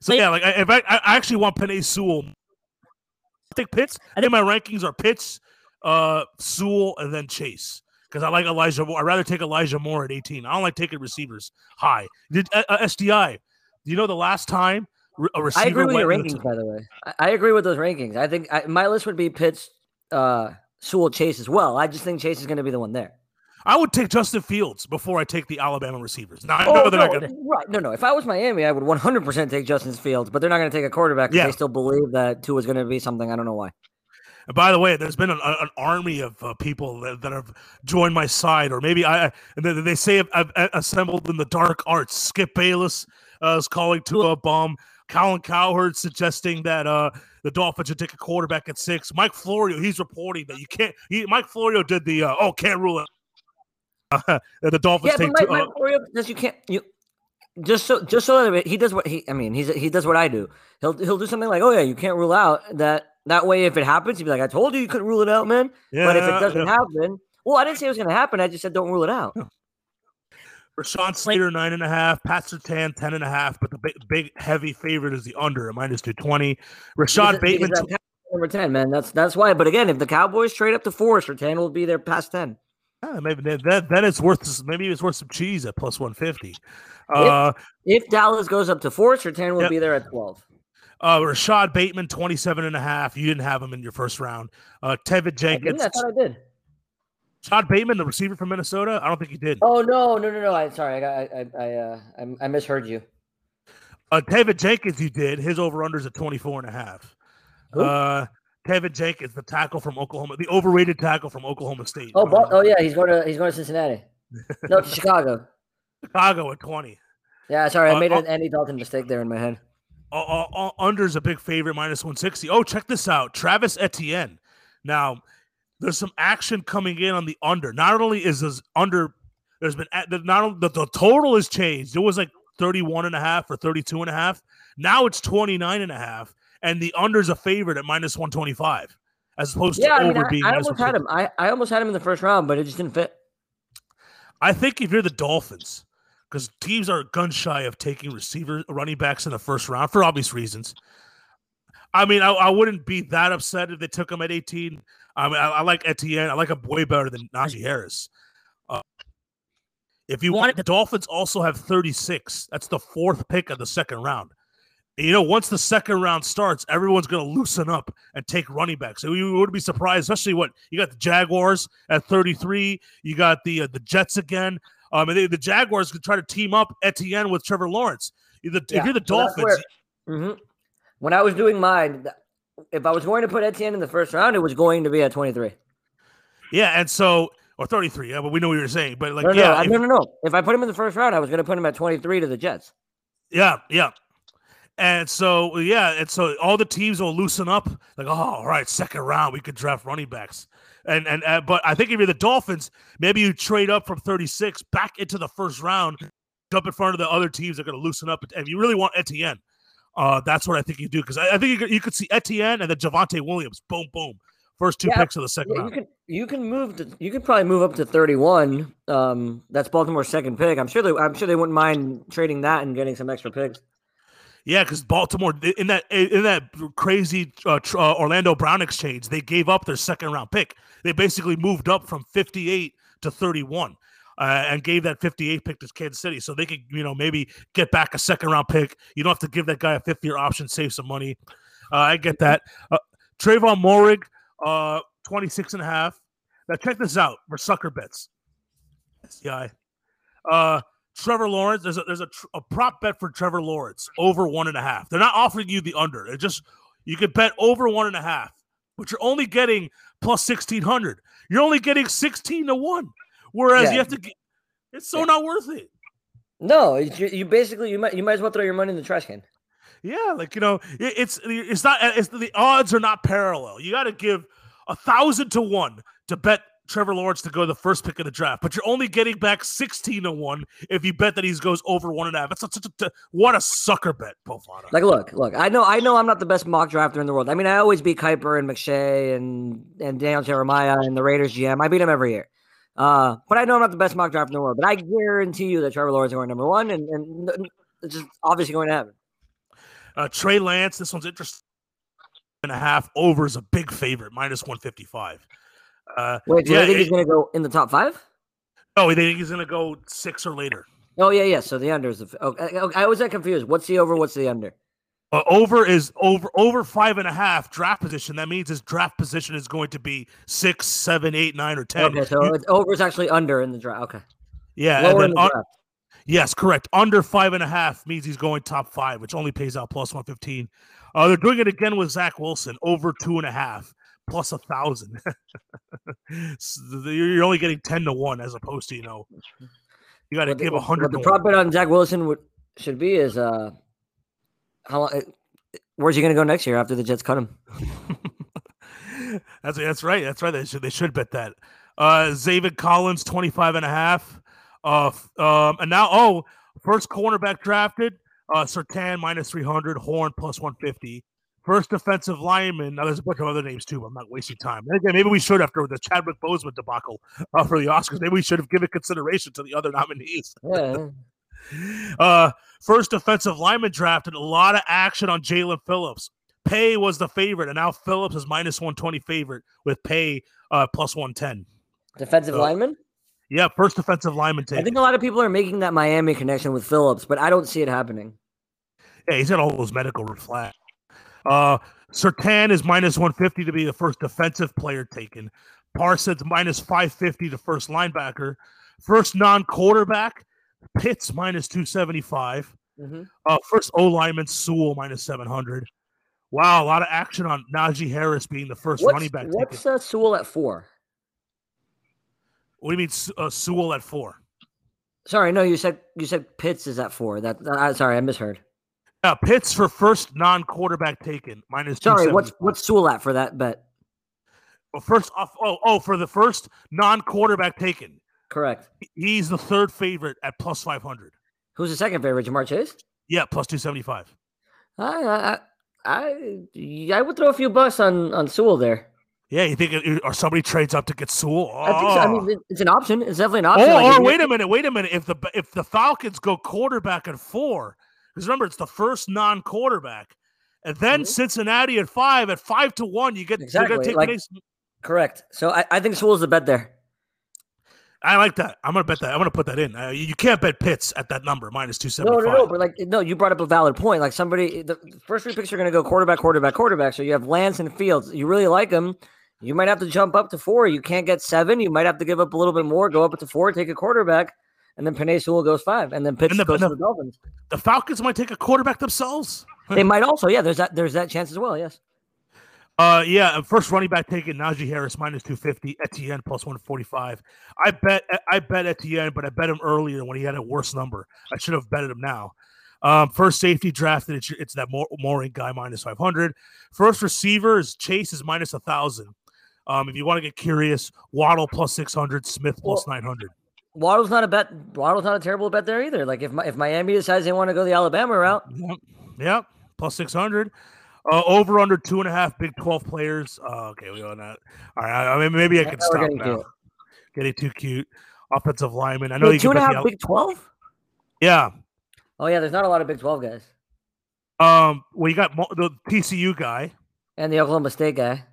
So yeah, like I, in fact, I actually want Penei Sewell. I think Pitts. I think my rankings are Pitts, uh, Sewell, and then Chase. Because I like Elijah Moore. I'd rather take Elijah Moore at eighteen. I don't like taking receivers high. Did uh, S D I? You know, the last time a receiver. I agree with your rankings, by the way. I, I agree with those rankings. I think I, my list would be Pitts, uh, Sewell, Chase as well. I just think Chase is going to be the one there. I would take Justin Fields before I take the Alabama receivers. Now, I know oh, they're no, not gonna... Right. No, no. If I was Miami, I would one hundred percent take Justin Fields, but they're not going to take a quarterback because yeah. they still believe that Tua is going to be something. I don't know why. And by the way, there's been an, an army of uh, people that, that have joined my side, or maybe I. They, they say I've, I've assembled in the dark arts. Skip Bayless uh, is calling Tua a bum. Colin Cowherd suggesting that uh, the Dolphins should take a quarterback at six. Mike Florio, he's reporting that you can't. He, Mike Florio did the uh, oh can't rule it. Uh, the Dolphins yeah, take but Mike, Mike Florio because you can't. You just so just so that he does what he. I mean, he's he does what I do. He'll he'll do something like, oh yeah, you can't rule out that. That way, if it happens, he'd be like, I told you you couldn't rule it out, man. Yeah, but if it doesn't yeah. happen, well, I didn't say it was going to happen. I just said don't rule it out. Rashawn Slater, nine and a half. Pat Surtain, ten and a half. But the big, big heavy favorite is the under at minus two twenty. Rashad because, Bateman. Because t- number ten, man. That's that's why. But again, if the Cowboys trade up to four, Surtain will be there past ten. Yeah, maybe that then it's worth maybe it's worth some cheese at plus one fifty. Uh, if, if Dallas goes up to four, Surtain will yeah. be there at twelve. Uh, Rashad Bateman, twenty-seven and a half. You didn't have him in your first round. Uh, Tevin Jenkins. I, I thought I did. Rashad Bateman, the receiver from Minnesota. I don't think he did. Oh, no, no, no, no. I'm sorry. I I, I, uh, I, I misheard you. Uh, Tevin Jenkins, you did. His over-under's at twenty-four and a half. Who? Uh, Tevin Jenkins, the tackle from Oklahoma, the overrated tackle from Oklahoma State. Oh, but, oh yeah. He's going to, he's going to Cincinnati. No, to Chicago. Chicago at twenty. Yeah, sorry. I made uh, an Andy Dalton mistake there in my head. Uh, uh, under's a big favorite, minus one sixty. Oh, check this out. Travis Etienne. Now, there's some action coming in on the under. Not only is this under, there's been, not only, the, the total has changed. It was like thirty-one and a half or thirty-two and a half. Now it's twenty-nine and a half, and the under's a favorite at minus one twenty-five, as opposed yeah, to I over mean, being I, I almost had him. I, I almost had him in the first round, but it just didn't fit. I think if you're the Dolphins, because teams are gun shy of taking receiver running backs in the first round for obvious reasons. I mean, I, I wouldn't be that upset if they took him at eighteen. I mean, I, I like Etienne. I like him way better than Najee Harris. Uh, if you want, the Dolphins also have thirty-six. That's the fourth pick of the second round. And you know, once the second round starts, everyone's going to loosen up and take running backs. So you wouldn't be surprised, especially what you got the Jaguars at thirty-three. You got the uh, the Jets again. Um, and they, the Jaguars could try to team up Etienne with Trevor Lawrence. The, yeah. If you're the Dolphins. Where, mm-hmm. When I was doing mine, if I was going to put Etienne in the first round, it was going to be at twenty-three. Yeah, and so – or thirty-three. Yeah, but we know what you were saying. But like, no, no, yeah, no, if, no, no, no. If I put him in the first round, I was going to put him at twenty-three to the Jets. Yeah, yeah. And so, yeah, and so all the teams will loosen up. Like, oh, all right, second round, we could draft running backs. And and uh, but I think if you're the Dolphins, maybe you trade up from thirty-six back into the first round, jump in front of the other teams that are going to loosen up. And if you really want Etienne, uh, that's what I think you do. Because I, I think you could, you could see Etienne and then Javonte Williams. Boom, boom. First two yeah, picks of the second yeah, round. You could, you can move. To, you could probably move up to thirty-one. Um, that's Baltimore's second pick. I'm sure they. I'm sure they wouldn't mind trading that and getting some extra picks. Yeah, because Baltimore in that in that crazy uh, uh, Orlando Brown exchange, they gave up their second round pick. They basically moved up from fifty-eight to thirty-one, uh, and gave that fifty-eight pick to Kansas City, so they could you know maybe get back a second round pick. You don't have to give that guy a fifth year option, save some money. Uh, I get that. Uh, Trayvon Morig, uh, twenty-six and a half. Now check this out for sucker bets. S D I. Uh, Trevor Lawrence, there's a there's a, tr- a prop bet for Trevor Lawrence over one and a half. They're not offering you the under. It just you could bet over one and a half, but you're only getting plus sixteen hundred. You're only getting sixteen to one, whereas yeah. you have to. Get, it's so yeah. not worth it. No, you, you basically you might you might as well throw your money in the trash can. Yeah, like you know, it, it's it's not it's the odds are not parallel. You got to give a thousand to one to bet Trevor Lawrence to go to the first pick of the draft, but you're only getting back sixteen to one if you bet that he goes over one and a half. That's such a, what a sucker bet, Pofana. Like, look, look, I know, I know I'm not the best mock drafter in the world. I mean, I always beat Kuiper and McShay and, and Daniel Jeremiah and the Raiders G M. I beat him every year. Uh, but I know I'm not the best mock draft in the world, but I guarantee you that Trevor Lawrence is going number one, and, and it's just obviously going to happen. Uh, Trey Lance, this one's interesting. And a half over is a big favorite, minus one fifty-five. Uh, Wait, do yeah, you think it, he's going to go in the top five? No, I think he's going to go six or later. Oh, yeah, yeah. So the under is the. Okay, okay, I was that confused. What's the over? What's the under? Uh, over is over over five and a half draft position. That means his draft position is going to be six, seven, eight, nine, or ten. Okay, so you, it's over is actually under in the draft. Okay. Yeah. Lower and then in the un- draft. Yes, correct. Under five and a half means he's going top five, which only pays out plus one fifteen. Uh, they're doing it again with Zach Wilson, over two and a half. Plus a thousand. So you're only getting ten to one as opposed to, you know, you got to give a hundred. The prop bet on Zach Wilson would, should be is uh, how long, where's he going to go next year after the Jets cut him? that's that's right, that's right. They should they should bet that. Uh, Zavid Collins twenty-five and a half. Uh, um, and now oh, first cornerback drafted. Uh, Surtain minus three hundred. Horn plus one fifty. First defensive lineman. Now, there's a bunch of other names, too, but I'm not wasting time. And again, maybe we should, after the Chadwick Boseman debacle uh, for the Oscars, maybe we should have given consideration to the other nominees. Yeah. uh, first defensive lineman drafted. A lot of action on Jalen Phillips. Pay was the favorite, and now Phillips is minus one twenty favorite with Pay uh, plus one ten. Defensive so, lineman? Yeah, first defensive lineman take. I think a lot of people are making that Miami connection with Phillips, but I don't see it happening. Yeah, he's got all those medical red flags. Uh, Surtain is minus one fifty to be the first defensive player taken. Parsons minus five fifty to first linebacker. First non-quarterback, Pitts minus two seventy-five. Mm-hmm. Uh, first O-lineman, Sewell minus seven hundred. Wow, a lot of action on Najee Harris being the first what's, running back. What's uh, Sewell at four? What do you mean uh, Sewell at four? Sorry, no, you said you said Pitts is at four. That uh, sorry, I misheard. Uh, Pitts for first non-quarterback taken minus. Sorry, what's what's Sewell at for that bet? Well, first off, oh oh for the first non-quarterback taken. Correct. He's the third favorite at plus five hundred. Who's the second favorite? Jamar Chase. Yeah, plus two seventy five. I I I I would throw a few bucks on on Sewell there. Yeah, you think it, or somebody trades up to get Sewell? Oh. I think so. I mean, it's an option. It's definitely an option. Oh, like or wait a minute, wait a minute. If the if the Falcons go quarterback at four. Because remember, it's the first non-quarterback, and then mm-hmm. Cincinnati at five. At five to one, you get exactly you're gonna take like, Penei Sewell. Correct. So I, I think Sewell's the bet there. I like that. I'm gonna bet that. I'm gonna put that in. Uh, you can't bet Pitts at that number minus two seventy five. No, no, no. But like, no, you brought up a valid point. Like somebody, the first three picks are gonna go quarterback, quarterback, quarterback. So you have Lance and Fields. You really like them. You might have to jump up to four. You can't get seven. You might have to give up a little bit more. Go up to four. Take a quarterback. And then Penei Sewell goes five, and then Pitts and the, goes the, to the Dolphins. The Falcons might take a quarterback themselves. They might also, yeah. There's that. There's that chance as well. Yes. Uh, yeah. First running back taking Najee Harris minus two fifty. Etienne plus one forty five. I bet. I bet Etienne, but I bet him earlier when he had a worse number. I should have betted him now. Um, first safety drafted. It's, it's that Mooring guy minus five hundred. First receiver is Chase is minus a thousand. Um, if you want to get curious, Waddle plus six hundred. Smith plus well, nine hundred. Waddle's not a bet. Waddle's not a terrible bet there either. Like if if Miami decides they want to go the Alabama route, yep, yep. plus six hundred, uh, over under two and a half Big Twelve players. Uh, okay, we on that. All right, I mean maybe I can stop getting now. Cute. Getting too cute. Offensive lineman. I know Wait, you two and a half Big Twelve. Yeah. Oh yeah, there's not a lot of Big Twelve guys. Um, well, you got the T C U guy and the Oklahoma State guy.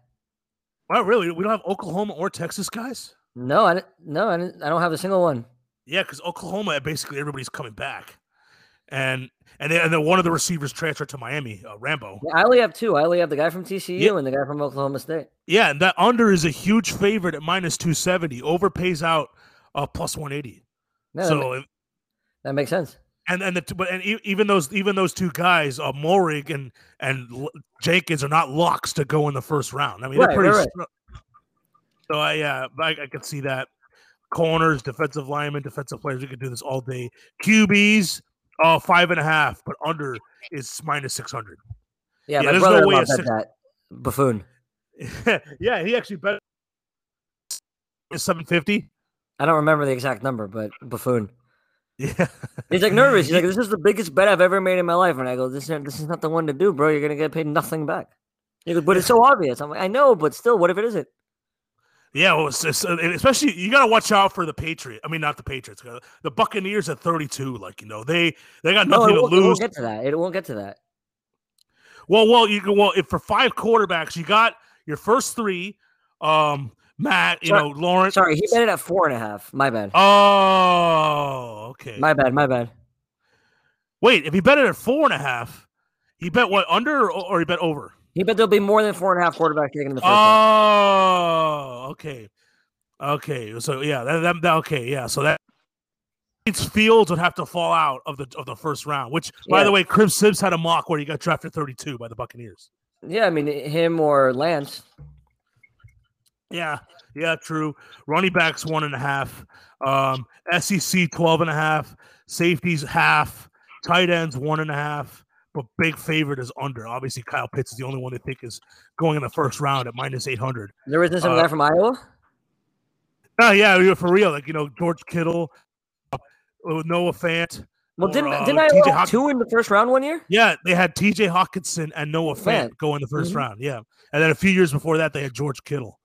Wow, really? We don't have Oklahoma or Texas guys. No, I no, I don't have a single one. Yeah, because Oklahoma, basically everybody's coming back, and and then, and then one of the receivers transferred to Miami, uh, Rambo. Yeah, I only have two. I only have the guy from T C U yeah. and the guy from Oklahoma State. Yeah, and that under is a huge favorite at minus two seventy. Over pays out uh, plus one eighty. No, so that, ma- if, that makes sense. And and the but and even those even those two guys, uh, Morig and and Jenkins, are not locks to go in the first round. I mean, right, they're pretty. Right, right. So I, uh, I, I could see that. Corners, defensive linemen, defensive players. We could do this all day. Q Bs, uh, five and a half, but under is minus six hundred. Yeah, yeah, my brother no bet six... that buffoon. Yeah, he actually bet is seven fifty? I don't remember the exact number, but buffoon. Yeah. He's like nervous. He's like, this is the biggest bet I've ever made in my life. And I go, this is, this is not the one to do, bro. You're going to get paid nothing back. He goes, but it's so obvious. I'm like, I know, but still, what if it isn't? Yeah, well, it's, it's, especially you got to watch out for the Patriots. I mean, not the Patriots. The Buccaneers at thirty-two. Like, you know, they, they got nothing no, to lose. It won't get to that. It won't get to that. Well, well, you can, well, if for five quarterbacks, you got your first three, um, Matt, you sorry, know, Lawrence. Sorry, he bet it at four and a half. My bad. Oh, okay. My bad, my bad. Wait, if he bet it at four and a half, he bet what, under or, or he bet over? He bet there'll be more than four and a half quarterbacks taken in the first round. Oh, okay. Okay. So, yeah, that, that, that okay, yeah. So that it's Fields would have to fall out of the of the first round, which, by yeah. the way, Crib Sibbs had a mock where he got drafted thirty-two by the Buccaneers. Yeah, I mean, him or Lance. Yeah, yeah, true. Running backs, one and a half. Um, S E C, twelve and a half. Safeties, half. Tight ends, one and a half. But big favorite is under. Obviously, Kyle Pitts is the only one they think is going in the first round at minus eight hundred. There isn't some uh, guy from Iowa? Oh, uh, yeah, we were for real. Like, you know, George Kittle, uh, Noah Fant. Well, or, didn't, uh, didn't I have two in the first round one year? Yeah, they had T J Hawkinson and Noah Fant Man. go in the first mm-hmm. round. Yeah. And then a few years before that, they had George Kittle.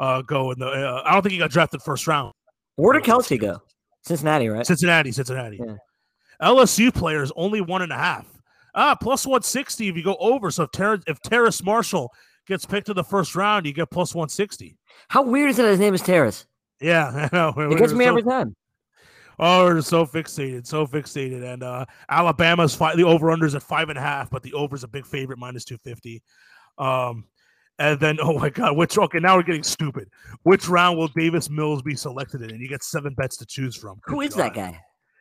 Uh, go in the. Uh, I don't think he got drafted first round. Where did Kelsey go? Cincinnati, right? Cincinnati, Cincinnati. Yeah. L S U players only one and a half. Ah, plus one sixty if you go over. So if Ter- if Terrace Marshall gets picked in the first round, you get plus one sixty. How weird is it that his name is Terrace? Yeah, I know. It we're, gets we're me so, every time. Oh, we're so fixated, so fixated. And uh, Alabama's five, the over unders at five and a half, but the over's a big favorite, minus two fifty. Um. And then, oh, my God, which – okay, now we're getting stupid. Which round will Davis Mills be selected in? And you get seven bets to choose from. Who is that guy?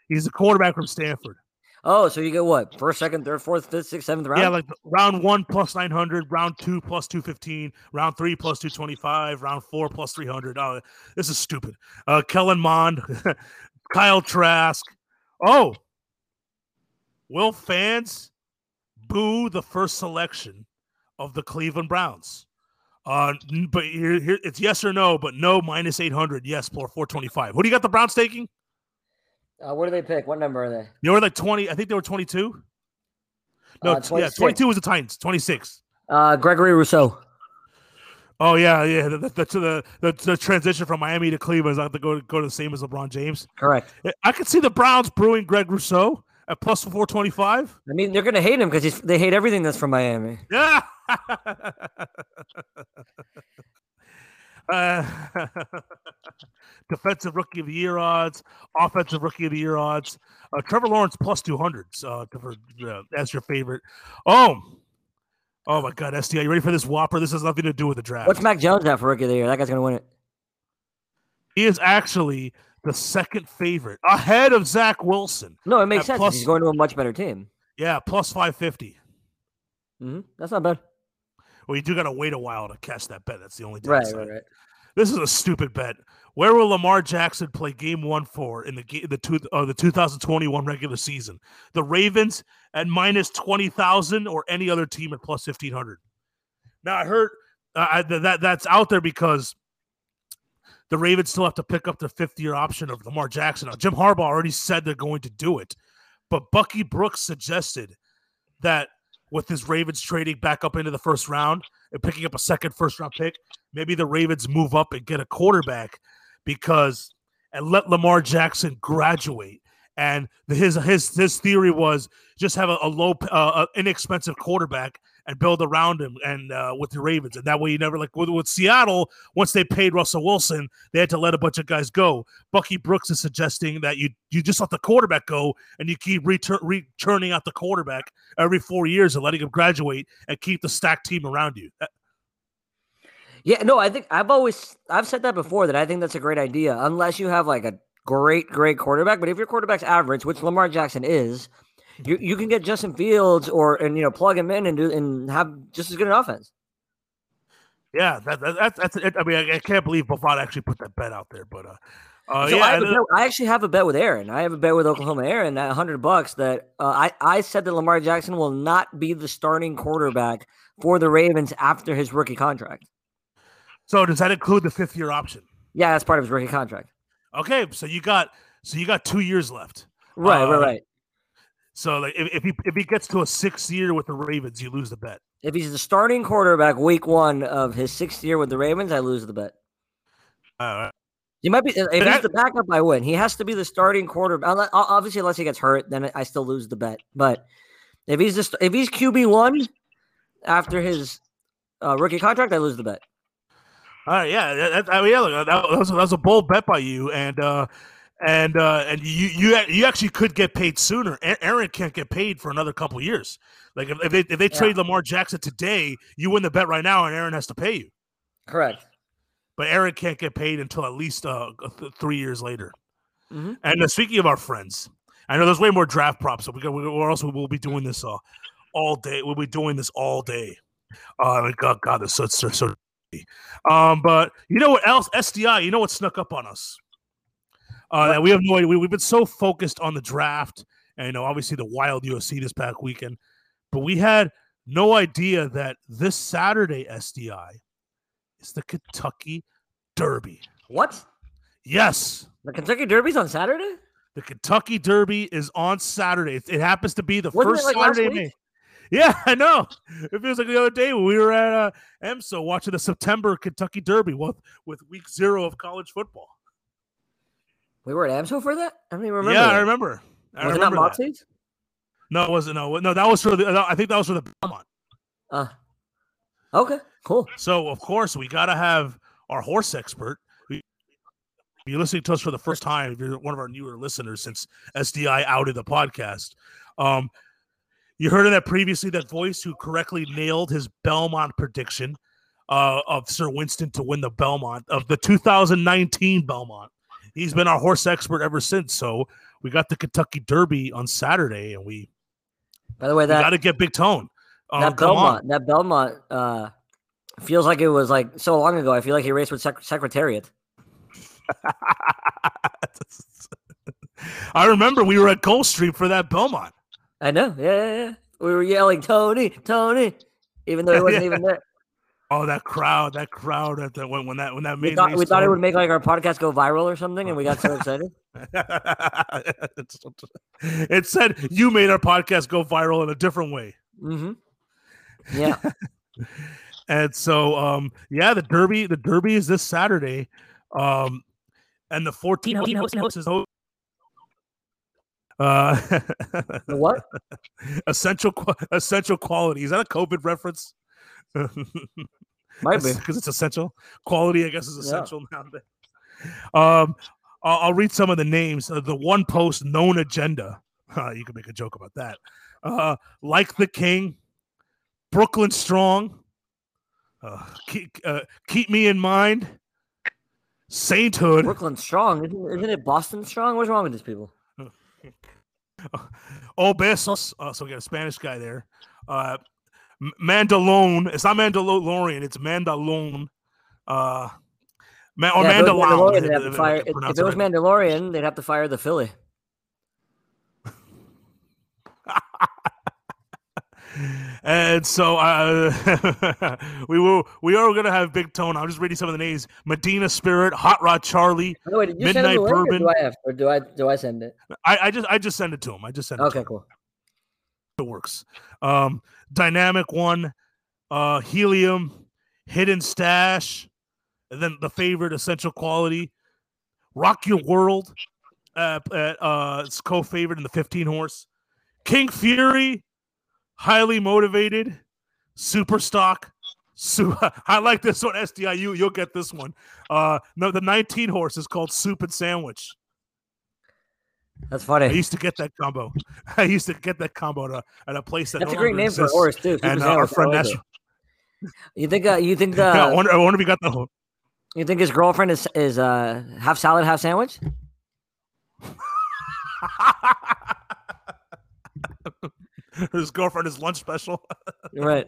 He's a quarterback from Stanford. Oh, so you get what? First, second, third, fourth, fifth, sixth, seventh round? Yeah, like round one plus nine hundred, round two plus two fifteen, round three plus two twenty-five, round four plus three hundred. Oh, this is stupid. Uh, Kellen Mond, Kyle Trask. Oh, will fans boo the first selection of the Cleveland Browns? Uh, but here, here it's yes or no, but no, minus eight hundred, yes, plus four twenty-five. Who do you got the Browns taking? Uh, what do they pick? What number are they? They were like twenty. I think they were twenty-two. No, uh, yeah, twenty-two was the Titans, twenty-six. Uh, Gregory Rousseau. Oh, yeah, yeah. The, the, the, the, the transition from Miami to Cleveland is I have to go, go to the same as LeBron James. Correct. I could see the Browns brewing Greg Rousseau at plus four twenty-five. I mean, they're going to hate him because they hate everything that's from Miami. Yeah. uh, defensive rookie of the year odds, offensive rookie of the year odds. Uh, Trevor Lawrence plus two hundred. Uh, for, uh, that's your favorite. Oh, oh my God, S D I, you ready for this whopper? This has nothing to do with the draft. What's Mac Jones at for rookie of the year? That guy's going to win it. He is actually the second favorite, ahead of Zach Wilson. No, it makes sense. Plus, he's going to a much better team. Yeah, plus five fifty. Mm-hmm. That's not bad. Well, you do got to wait a while to catch that bet. That's the only downside. Right, right, right. This is a stupid bet. Where will Lamar Jackson play game one for in the game, the two, uh, the two thousand twenty-one regular season? The Ravens at minus twenty thousand or any other team at plus fifteen hundred. Now, I heard uh, I, that that's out there because the Ravens still have to pick up the fifth-year option of Lamar Jackson. Now, Jim Harbaugh already said they're going to do it, but Bucky Brooks suggested that with his Ravens trading back up into the first round and picking up a second first-round pick, maybe the Ravens move up and get a quarterback because and let Lamar Jackson graduate. And his his his theory was just have a, a low, uh, inexpensive quarterback and build around him and uh, with the Ravens. And that way you never – like with, with Seattle, once they paid Russell Wilson, they had to let a bunch of guys go. Bucky Brooks is suggesting that you you just let the quarterback go and you keep retur- returning out the quarterback every four years and letting him graduate and keep the stacked team around you. That- yeah, no, I think I've always – I've said that before that I think that's a great idea unless you have like a great, great quarterback. But if your quarterback's average, which Lamar Jackson is – You you can get Justin Fields or and you know plug him in and do and have just as good an offense. Yeah, that, that, that's that's it. I mean, I, I can't believe Buffon actually put that bet out there, but uh, uh so yeah, I, bet, I actually have a bet with Aaron. I have a bet with Oklahoma Aaron at a hundred bucks that uh, I I said that Lamar Jackson will not be the starting quarterback for the Ravens after his rookie contract. So does that include the fifth year option? Yeah, that's part of his rookie contract. Okay, so you got so you got two years left. Right, um, right, right. So like, if if he, if he gets to a sixth year with the Ravens, you lose the bet. If he's the starting quarterback week one of his sixth year with the Ravens, I lose the bet. All right. He might be. If he's I, the backup, I win. He has to be the starting quarterback. Obviously, unless he gets hurt, then I still lose the bet. But if he's just if he's Q B one after his uh, rookie contract, I lose the bet. All right, yeah, that, I mean, yeah, look, that, was, that was a bold bet by you, and uh, and uh, and you you you actually could get paid sooner. Aaron can't get paid for another couple of years. Like if, if they if they trade yeah. Lamar Jackson today, you win the bet right now, and Aaron has to pay you. Correct. But Aaron can't get paid until at least uh, th- three years later. Mm-hmm. And uh, speaking of our friends, I know there's way more draft props, so we got, or else we'll be doing this uh, all day. We'll be doing this all day. Uh, like, oh, God, this is so, so – um, But you know what else? S D I, you know what snuck up on us? Uh, that we have no idea. We, we've been so focused on the draft and, you know, obviously the wild U S C this past weekend. But we had no idea that this Saturday, S D I – it's the Kentucky Derby. What? Yes. The Kentucky Derby's on Saturday? The Kentucky Derby is on Saturday. It, it happens to be the Wasn't first it like Saturday. Last week? Yeah, I know. It feels like the other day when we were at uh, EMSO watching the September Kentucky Derby with, with week zero of college football. We were at EMSO for that? I don't even remember. Yeah, that. I remember. I was remember it not Moxie's? No, it wasn't. No, no, that was for the. I think that was for the Belmont. Uh, okay. Cool. So, of course, we got to have our horse expert. If you're listening to us for the first time, if you're one of our newer listeners since S D I outed the podcast, um, you heard of that previously, that voice who correctly nailed his Belmont prediction uh, of Sir Winston to win the Belmont, of the two thousand nineteen Belmont. He's been our horse expert ever since. So, we got the Kentucky Derby on Saturday, and we, By the way, that got to get Big Tone. Um, that Belmont, that Belmont – uh feels like it was like so long ago. I feel like he raced with Sec- Secretariat. I remember we were at Gold Street for that Belmont. I know. Yeah, yeah, yeah. We were yelling, Tony, Tony, even though he wasn't yeah. even there. Oh, that crowd, that crowd at that when, when that when that made we thought, we thought it would make like our podcast go viral or something, and we got so excited. It said you made our podcast go viral in a different way. Mm-hmm. Yeah. And so, um, yeah, the Derby, the Derby is this Saturday, um, and the fourteenth team host is uh, what? Essential, essential quality. Is that a COVID reference? Might be because it's essential quality. I guess is essential yeah. nowadays. Um, I'll, I'll read some of the names. Uh, the one post known agenda. Uh, you can make a joke about that. Uh, like the King, Brooklyn Strong. Uh, keep, uh, keep me in mind, Sainthood. Brooklyn Strong, isn't, isn't it Boston Strong? What's wrong with these people? Oh, Besos. Uh, so we got a Spanish guy there. Uh, Mandalone. It's not Mandalorian. It's Mandalone. Uh, Ma- or yeah, Mandalorian. If, Mandalorian, fire, if, if, if it was right. Mandalorian, they'd have to fire the Philly. And so uh, we will. We are going to have Big Tone. I'm just reading some of the names: Medina Spirit, Hot Rod Charlie, oh, wait, Midnight Bourbon. Do I have, or do I do I send it? I, I just I just send it to him. I just send. It okay, to cool. Him. It works. Um, Dynamic One, uh, Helium, Hidden Stash, and then the favorite, Essential Quality, Rock Your World. Uh, uh, it's co-favorite in the fifteen horse, King Fury. Highly motivated, super stock. Su- I like this one, S D I U. You'll get this one. Uh, no, the nineteen horse is called Soup and Sandwich. That's funny. I used to get that combo. I used to get that combo at a, at a place that. That's no a great name exists. For a horse too. Soup and uh, our friend Nash. You think? Uh, you think the? Yeah, I, wonder, I wonder if we got the. You think his girlfriend is is uh, half salad, half sandwich? His girlfriend is lunch special. You're right.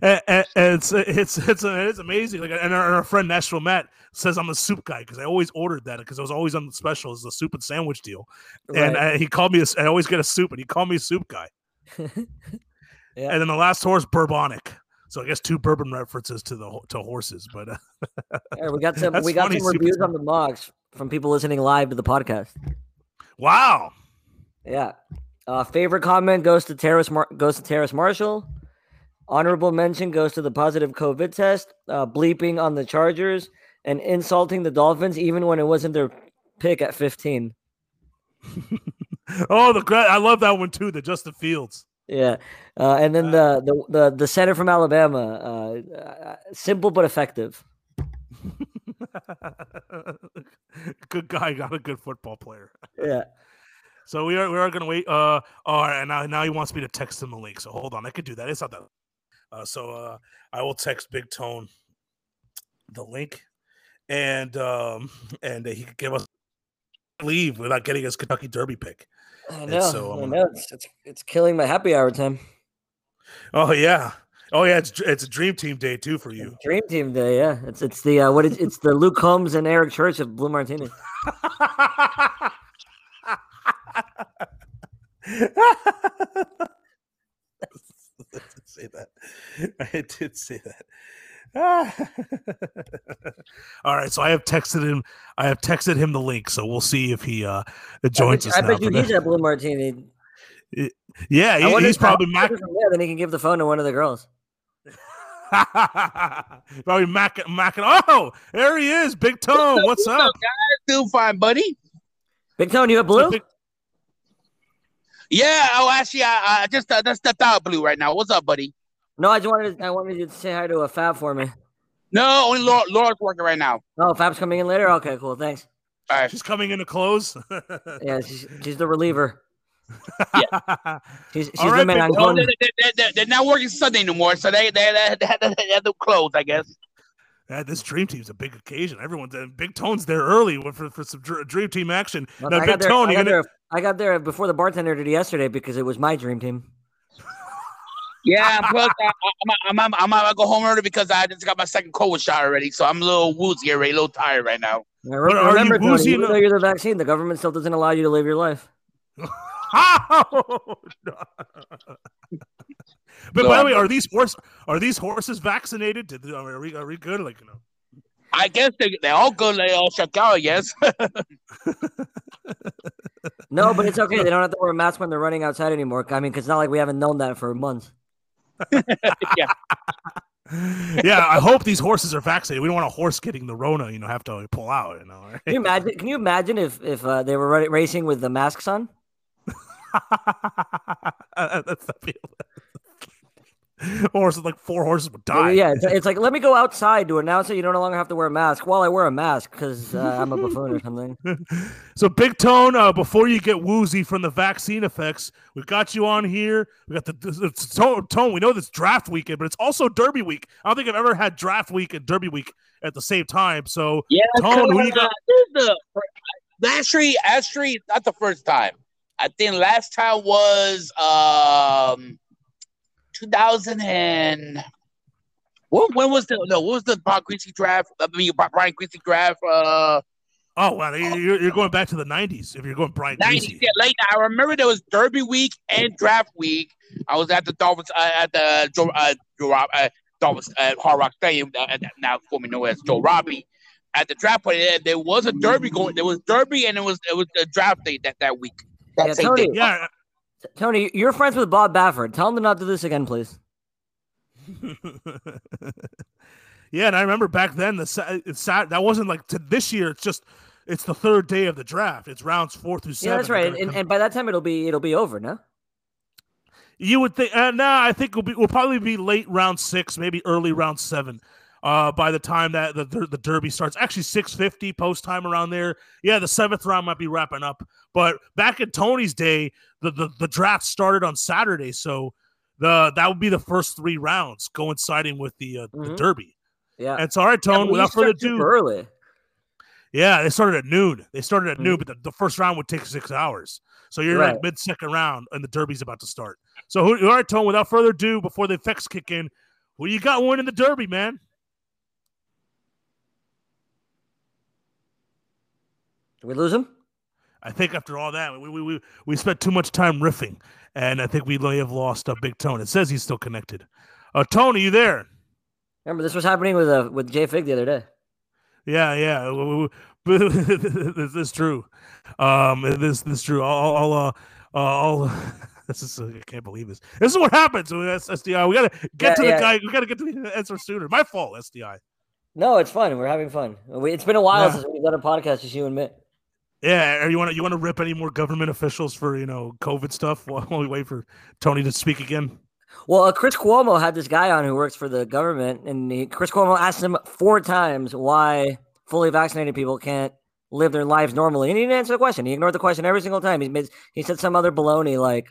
and, and, and it's it's it's it's amazing. Like, and our, our friend Nashville Matt says I'm a soup guy because I always ordered that because I was always on the special is the soup and sandwich deal. Right. And I, he called me. A, I always get a soup, and he called me a soup guy. Yeah. And then the last horse, Bourbonic. So I guess two bourbon references to the to horses, but uh, yeah, we got some we got funny, some reviews on the mugs from people listening live to the podcast. Wow. Yeah. Uh, favorite comment goes to Terrace Mar- goes to Terrace Marshall. Honorable mention goes to the positive COVID test, uh, bleeping on the Chargers, and insulting the Dolphins even when it wasn't their pick at fifteen. Oh, the I love that one too. The Justin Fields. Yeah, uh, and then the, the the the center from Alabama, uh, uh, simple but effective. Good guy, got a good football player. Yeah. So we are we are gonna wait. Uh, all right, and now now he wants me to text him the link. So hold on, I could do that. It's not that. Uh, so uh, I will text Big Tone the link, and um, and he could give us leave without getting his Kentucky Derby pick. I know. So, um, I know. It's, it's it's killing my happy hour time. Oh yeah, oh yeah. It's it's a dream team day too for you. It's dream team day, yeah. It's it's the uh, what is it's the Luke Combs and Eric Church of Blue Martini. I did say that. I did say that. Ah. All right, so I have texted him. I have texted him the link, so we'll see if he uh, joins I bet, us. I bet now, you he's at Blue Martini. It, yeah, he, he's probably Mac. Yeah, then he can give the phone to one of the girls. Probably Mac. Mac. Oh, there he is, Big Tone. What's up, up? Guys? Doing fine, buddy. Big Tone, you at Blue? Big... Yeah. Oh, actually, I, I just uh, I stepped out of Blue right now. What's up, buddy? No, I just wanted to, I wanted you to say hi to a Fab for me. No, only Laura, Laura's working right now. Oh, Fab's coming in later? Okay, cool. Thanks. All right. She's coming in to close. Yeah, she's, she's the reliever. Yeah. She's, she's right, the man. Oh, they, they, they, they're not working Sunday no more, so they, they, they, they, they have to close, I guess. Yeah, this Dream Team's a big occasion. Everyone's – Big Tone's there early for, for some Dream Team action. Well, now, I, Big got there, Tone, I, got gonna... there, I got there before the bartender did yesterday because it was my Dream Team. Yeah, plus I'm, I'm, I'm, I'm, I'm, I'm go home early because I just got my second COVID shot already, so I'm a little woozy already, a little tired right now. Yeah, remember, are you Tony, woozy? Even though you're the vaccine, the government still doesn't allow you to live your life. Oh, no. But so, by the way, are these horse are these horses vaccinated? Did, are we are we good? Like, you know. I guess they they all good. They all shut down. Yes. No, but it's okay. They don't have to wear a mask when they're running outside anymore. I mean, because it's not like we haven't known that for months. Yeah. Yeah, I hope these horses are vaccinated. We don't want a horse getting the Rona, you know, have to pull out, you know. Right? Can you imagine, can you imagine if, if uh, they were running, racing with the masks on? That's the feeling. Horses, like four horses would die. Yeah, it's, it's like, let me go outside to announce that you don't no longer have to wear a mask while I wear a mask because uh, I'm a buffoon or something. So, Big Tone, uh, before you get woozy from the vaccine effects, we've got you on here. We got the, the, the, the Tone. We know this draft weekend, but it's also Derby week. I don't think I've ever had draft week and Derby week at the same time. So, yeah, Tone, who you got? The, actually, actually, not the first time. I think last time was. Um, two thousand and what? When was the no? What was the Brian Greasy draft? I mean, Brian Greasy draft. Uh, oh wow, you're, you're going back to the nineties if you're going Brian Greasy. Yeah, late. I remember there was Derby Week and Draft Week. I was at the Dolphins uh, at the uh, Joe uh, Dolphins at Hard Rock Stadium, uh, now formerly known as Joe Robbie. At the draft party, there was a Derby going. There was Derby, and it was it was the draft day that that week. That yeah, same totally. day. Yeah. Tony, you're friends with Bob Baffert. Tell him to not do this again, please. Yeah, and I remember back then the sat that wasn't like to this year. It's just it's the third day of the draft. It's rounds four through seven. Yeah, that's right. And, and by that time, it'll be it'll be over. No, you would think. Uh, nah, I think we'll be we'll probably be late round six, maybe early round seven. Uh, by the time that the the Derby starts, actually six fifty post time around there. Yeah, the seventh round might be wrapping up. But back in Tony's day, the the, the draft started on Saturday, so the that would be the first three rounds coinciding with the uh, mm-hmm. the Derby. Yeah, and it's all right, Tone. Yeah, without further ado, early. Yeah, they started at noon. They started at mm-hmm. noon, but the, the first round would take six hours. So you're right. Like mid second round, and the Derby's about to start. So who, all right, Tone. Without further ado, before the effects kick in, well, you got one in the Derby, man. Did we lose him? I think after all that, we we we, we spent too much time riffing, and I think we may have lost a Big Tone. It says he's still connected. Oh, Tony, you there? Remember, this was happening with uh, with Jay Fig the other day. Yeah, yeah. this is true. Um, this this is true. I'll, I'll, uh, I'll this is, I can't believe this. This is what happens with S D I. We got to get yeah, to the yeah. guy. We got to get to the answer sooner. My fault, S D I. No, it's fun. We're having fun. We, it's been a while yeah. since we've done a podcast, just you and Mitt. Yeah, or you want to you want to rip any more government officials for, you know, COVID stuff while we wait for Tony to speak again? Well, uh, Chris Cuomo had this guy on who works for the government, and he, Chris Cuomo asked him four times why fully vaccinated people can't live their lives normally, and he didn't answer the question. He ignored the question every single time. He made, he said some other baloney like,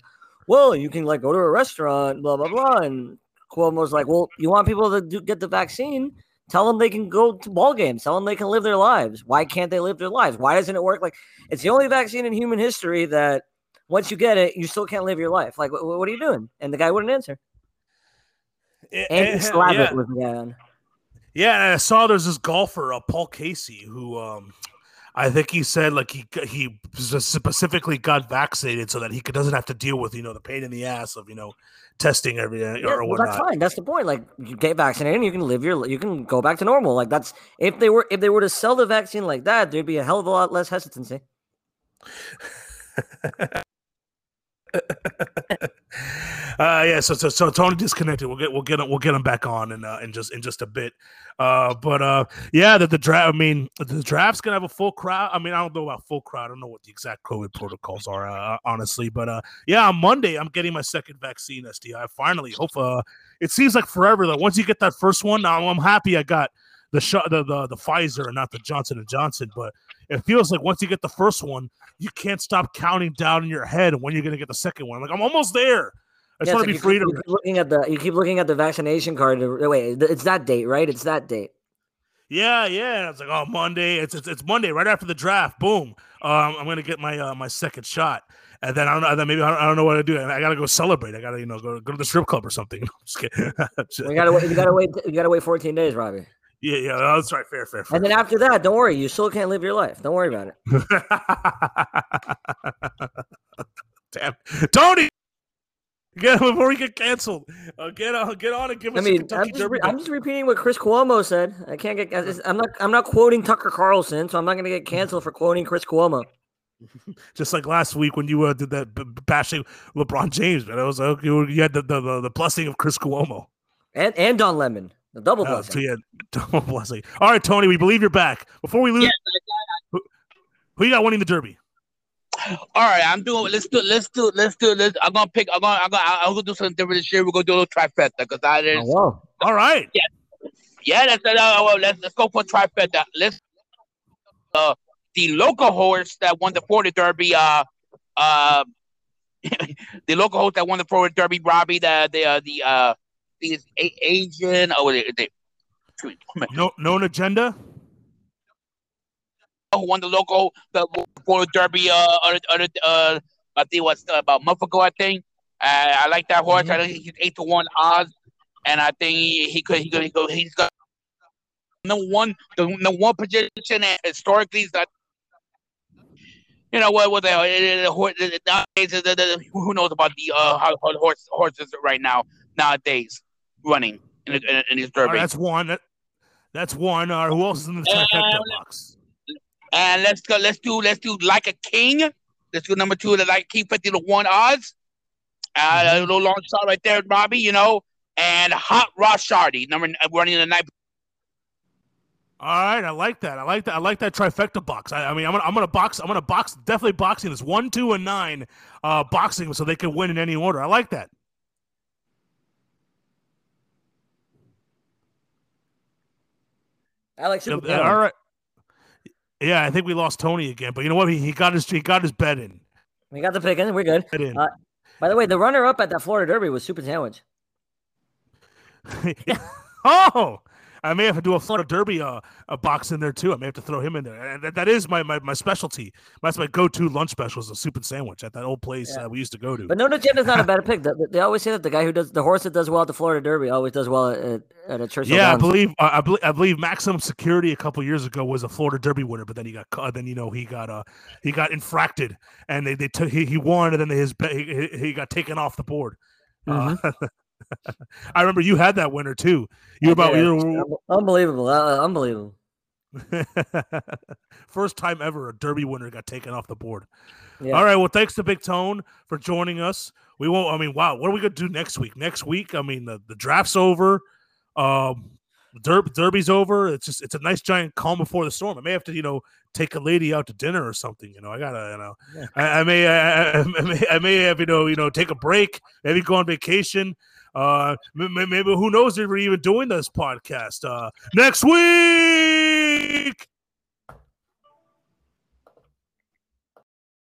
"Well, you can like go to a restaurant, blah blah blah," and Cuomo's like, "Well, you want people to do, get the vaccine? Tell them they can go to ball games. Tell them they can live their lives. Why can't they live their lives? Why doesn't it work? Like, it's the only vaccine in human history that once you get it, you still can't live your life. Like, wh- what are you doing?" And the guy wouldn't answer. It, Andy it, Slavitt yeah. was the guy on. Yeah, and I saw there's this golfer, uh, Paul Casey, who um, I think he said like he he specifically got vaccinated so that he could, doesn't have to deal with, you know, the pain in the ass of, you know, testing every day or yeah, whatnot. That's fine. That's the point. Like, you get vaccinated and you can live your, you can go back to normal. Like, that's, if they were, if they were to sell the vaccine like that, there'd be a hell of a lot less hesitancy. uh, yeah. So, so, so Tony disconnected. We'll get, we'll get him, we'll get him back on in, uh, in just, in just a bit. Uh, but, uh, yeah, that the, the draft, I mean, the draft's going to have a full crowd. I mean, I don't know about full crowd. I don't know what the exact COVID protocols are, uh, honestly, but, uh, yeah, on Monday, I'm getting my second vaccine, S D I. Finally, hope, uh, it seems like forever that once you get that first one, now I'm happy I got the shot, the, the, the Pfizer and not the Johnson and Johnson, but it feels like once you get the first one, you can't stop counting down in your head when you're going to get the second one. I'm like, I'm almost there. I just yeah, want so to be free to keep looking at the, you keep looking at the vaccination card. To, wait, it's that date, right? It's that date. Yeah, yeah. It's like, oh, Monday. It's it's, it's Monday right after the draft. Boom. Um, I'm going to get my uh, my second shot. And then I don't know. Then maybe I don't, I don't know what to do. I got to go celebrate. I got to, you know, go, go to the strip club or something. Just kidding. You got to wait. You got to wait. You got to wait fourteen days, Robbie. Yeah, yeah, that's right. Fair, fair, fair. And then after that, don't worry. You still can't live your life. Don't worry about it. Damn, Tony, get before we get canceled. Uh, get on, uh, get on, and give I us. I mean, Kentucky I'm, just re- I'm just repeating what Chris Cuomo said. I can't get. I'm not. I'm not quoting Tucker Carlson, so I'm not going to get canceled for quoting Chris Cuomo. Just like last week when you uh, did that b- bashing LeBron James, man. It was uh, you had the, the the the blessing of Chris Cuomo and and Don Lemon. The double blessing. Uh, so yeah, double blessing. All right, Tony, we believe you're back. Before we lose, yes, I, I, I, who, who you got winning the Derby? All right, I'm doing. Let's do. Let's do. Let's do. Let's, I'm gonna pick. I'm gonna. I'm gonna. I'm gonna do something different this year. We're gonna do a little trifecta because I didn't. Oh, wow. All right. Yeah. Yeah. That's uh, well, let's let's go for a trifecta. Let's. Uh, the local horse that won the Florida Derby. Uh, uh, the local horse that won the Florida Derby. Robbie. The the uh, the uh. Is Asian? Oh, they, they, no, known agenda. Who won the local the Florida Derby? Uh, uh, uh, uh I think it was about a month ago. I think uh, I like that horse. Mm-hmm. I think he's eight to one odds, and I think he, he could. He could. He could. He's got no one. The no one position and historically is that. You know what? What the hell? Nowadays, who knows about the uh how, how horse horses right now nowadays? Running in, in, in his derby. Right, that's one. That, that's one. Uh, who else is in the trifecta um, box? And let's go. Let's do. Let's do like a king. Let's do number two. Like king fifty to one odds. Uh, a little long shot right there, Bobby. You know, and Hot Rod Shardy number running the night. All right, I like that. I like that. I like that trifecta box. I, I mean, I'm gonna, I'm gonna box. I'm gonna box. Definitely boxing this one, two, and nine. Uh, boxing so they can win in any order. I like that. I like super. Yeah, all right. Yeah, I think we lost Tony again, but you know what? He, he got his he got his bet in. We got the pick in. We're good. In. Uh, by the way, the runner up at that Florida Derby was Super Sandwich. Oh, I may have to do a Florida Derby uh, a box in there too. I may have to throw him in there. And that, that is my, my my specialty. That's my go to lunch special is a soup and sandwich at that old place yeah. uh, we used to go to. But no, no, Jim is not a bad pick. They, they always say that the guy who does the horse that does well at the Florida Derby always does well at, at a church. Yeah, I believe I, I believe I believe Maximum Security a couple years ago was a Florida Derby winner, but then he got uh, then you know he got uh he got infracted and they they took he, he won and then his he, he got taken off the board. Mm-hmm. Uh, I remember you had that winner too. You were about you were... unbelievable, uh, unbelievable. First time ever a derby winner got taken off the board. Yeah. All right, well, thanks to Big Tone for joining us. We won't. I mean, wow, what are we gonna do next week? Next week, I mean, the, the draft's over. Um, der- derby's over. It's just it's a nice giant calm before the storm. I may have to, you know, take a lady out to dinner or something. You know, I gotta, you know, yeah. I, I may, I, I may, I may have, you know, you know, take a break, maybe go on vacation. Uh, maybe who knows if we're even doing this podcast uh next week.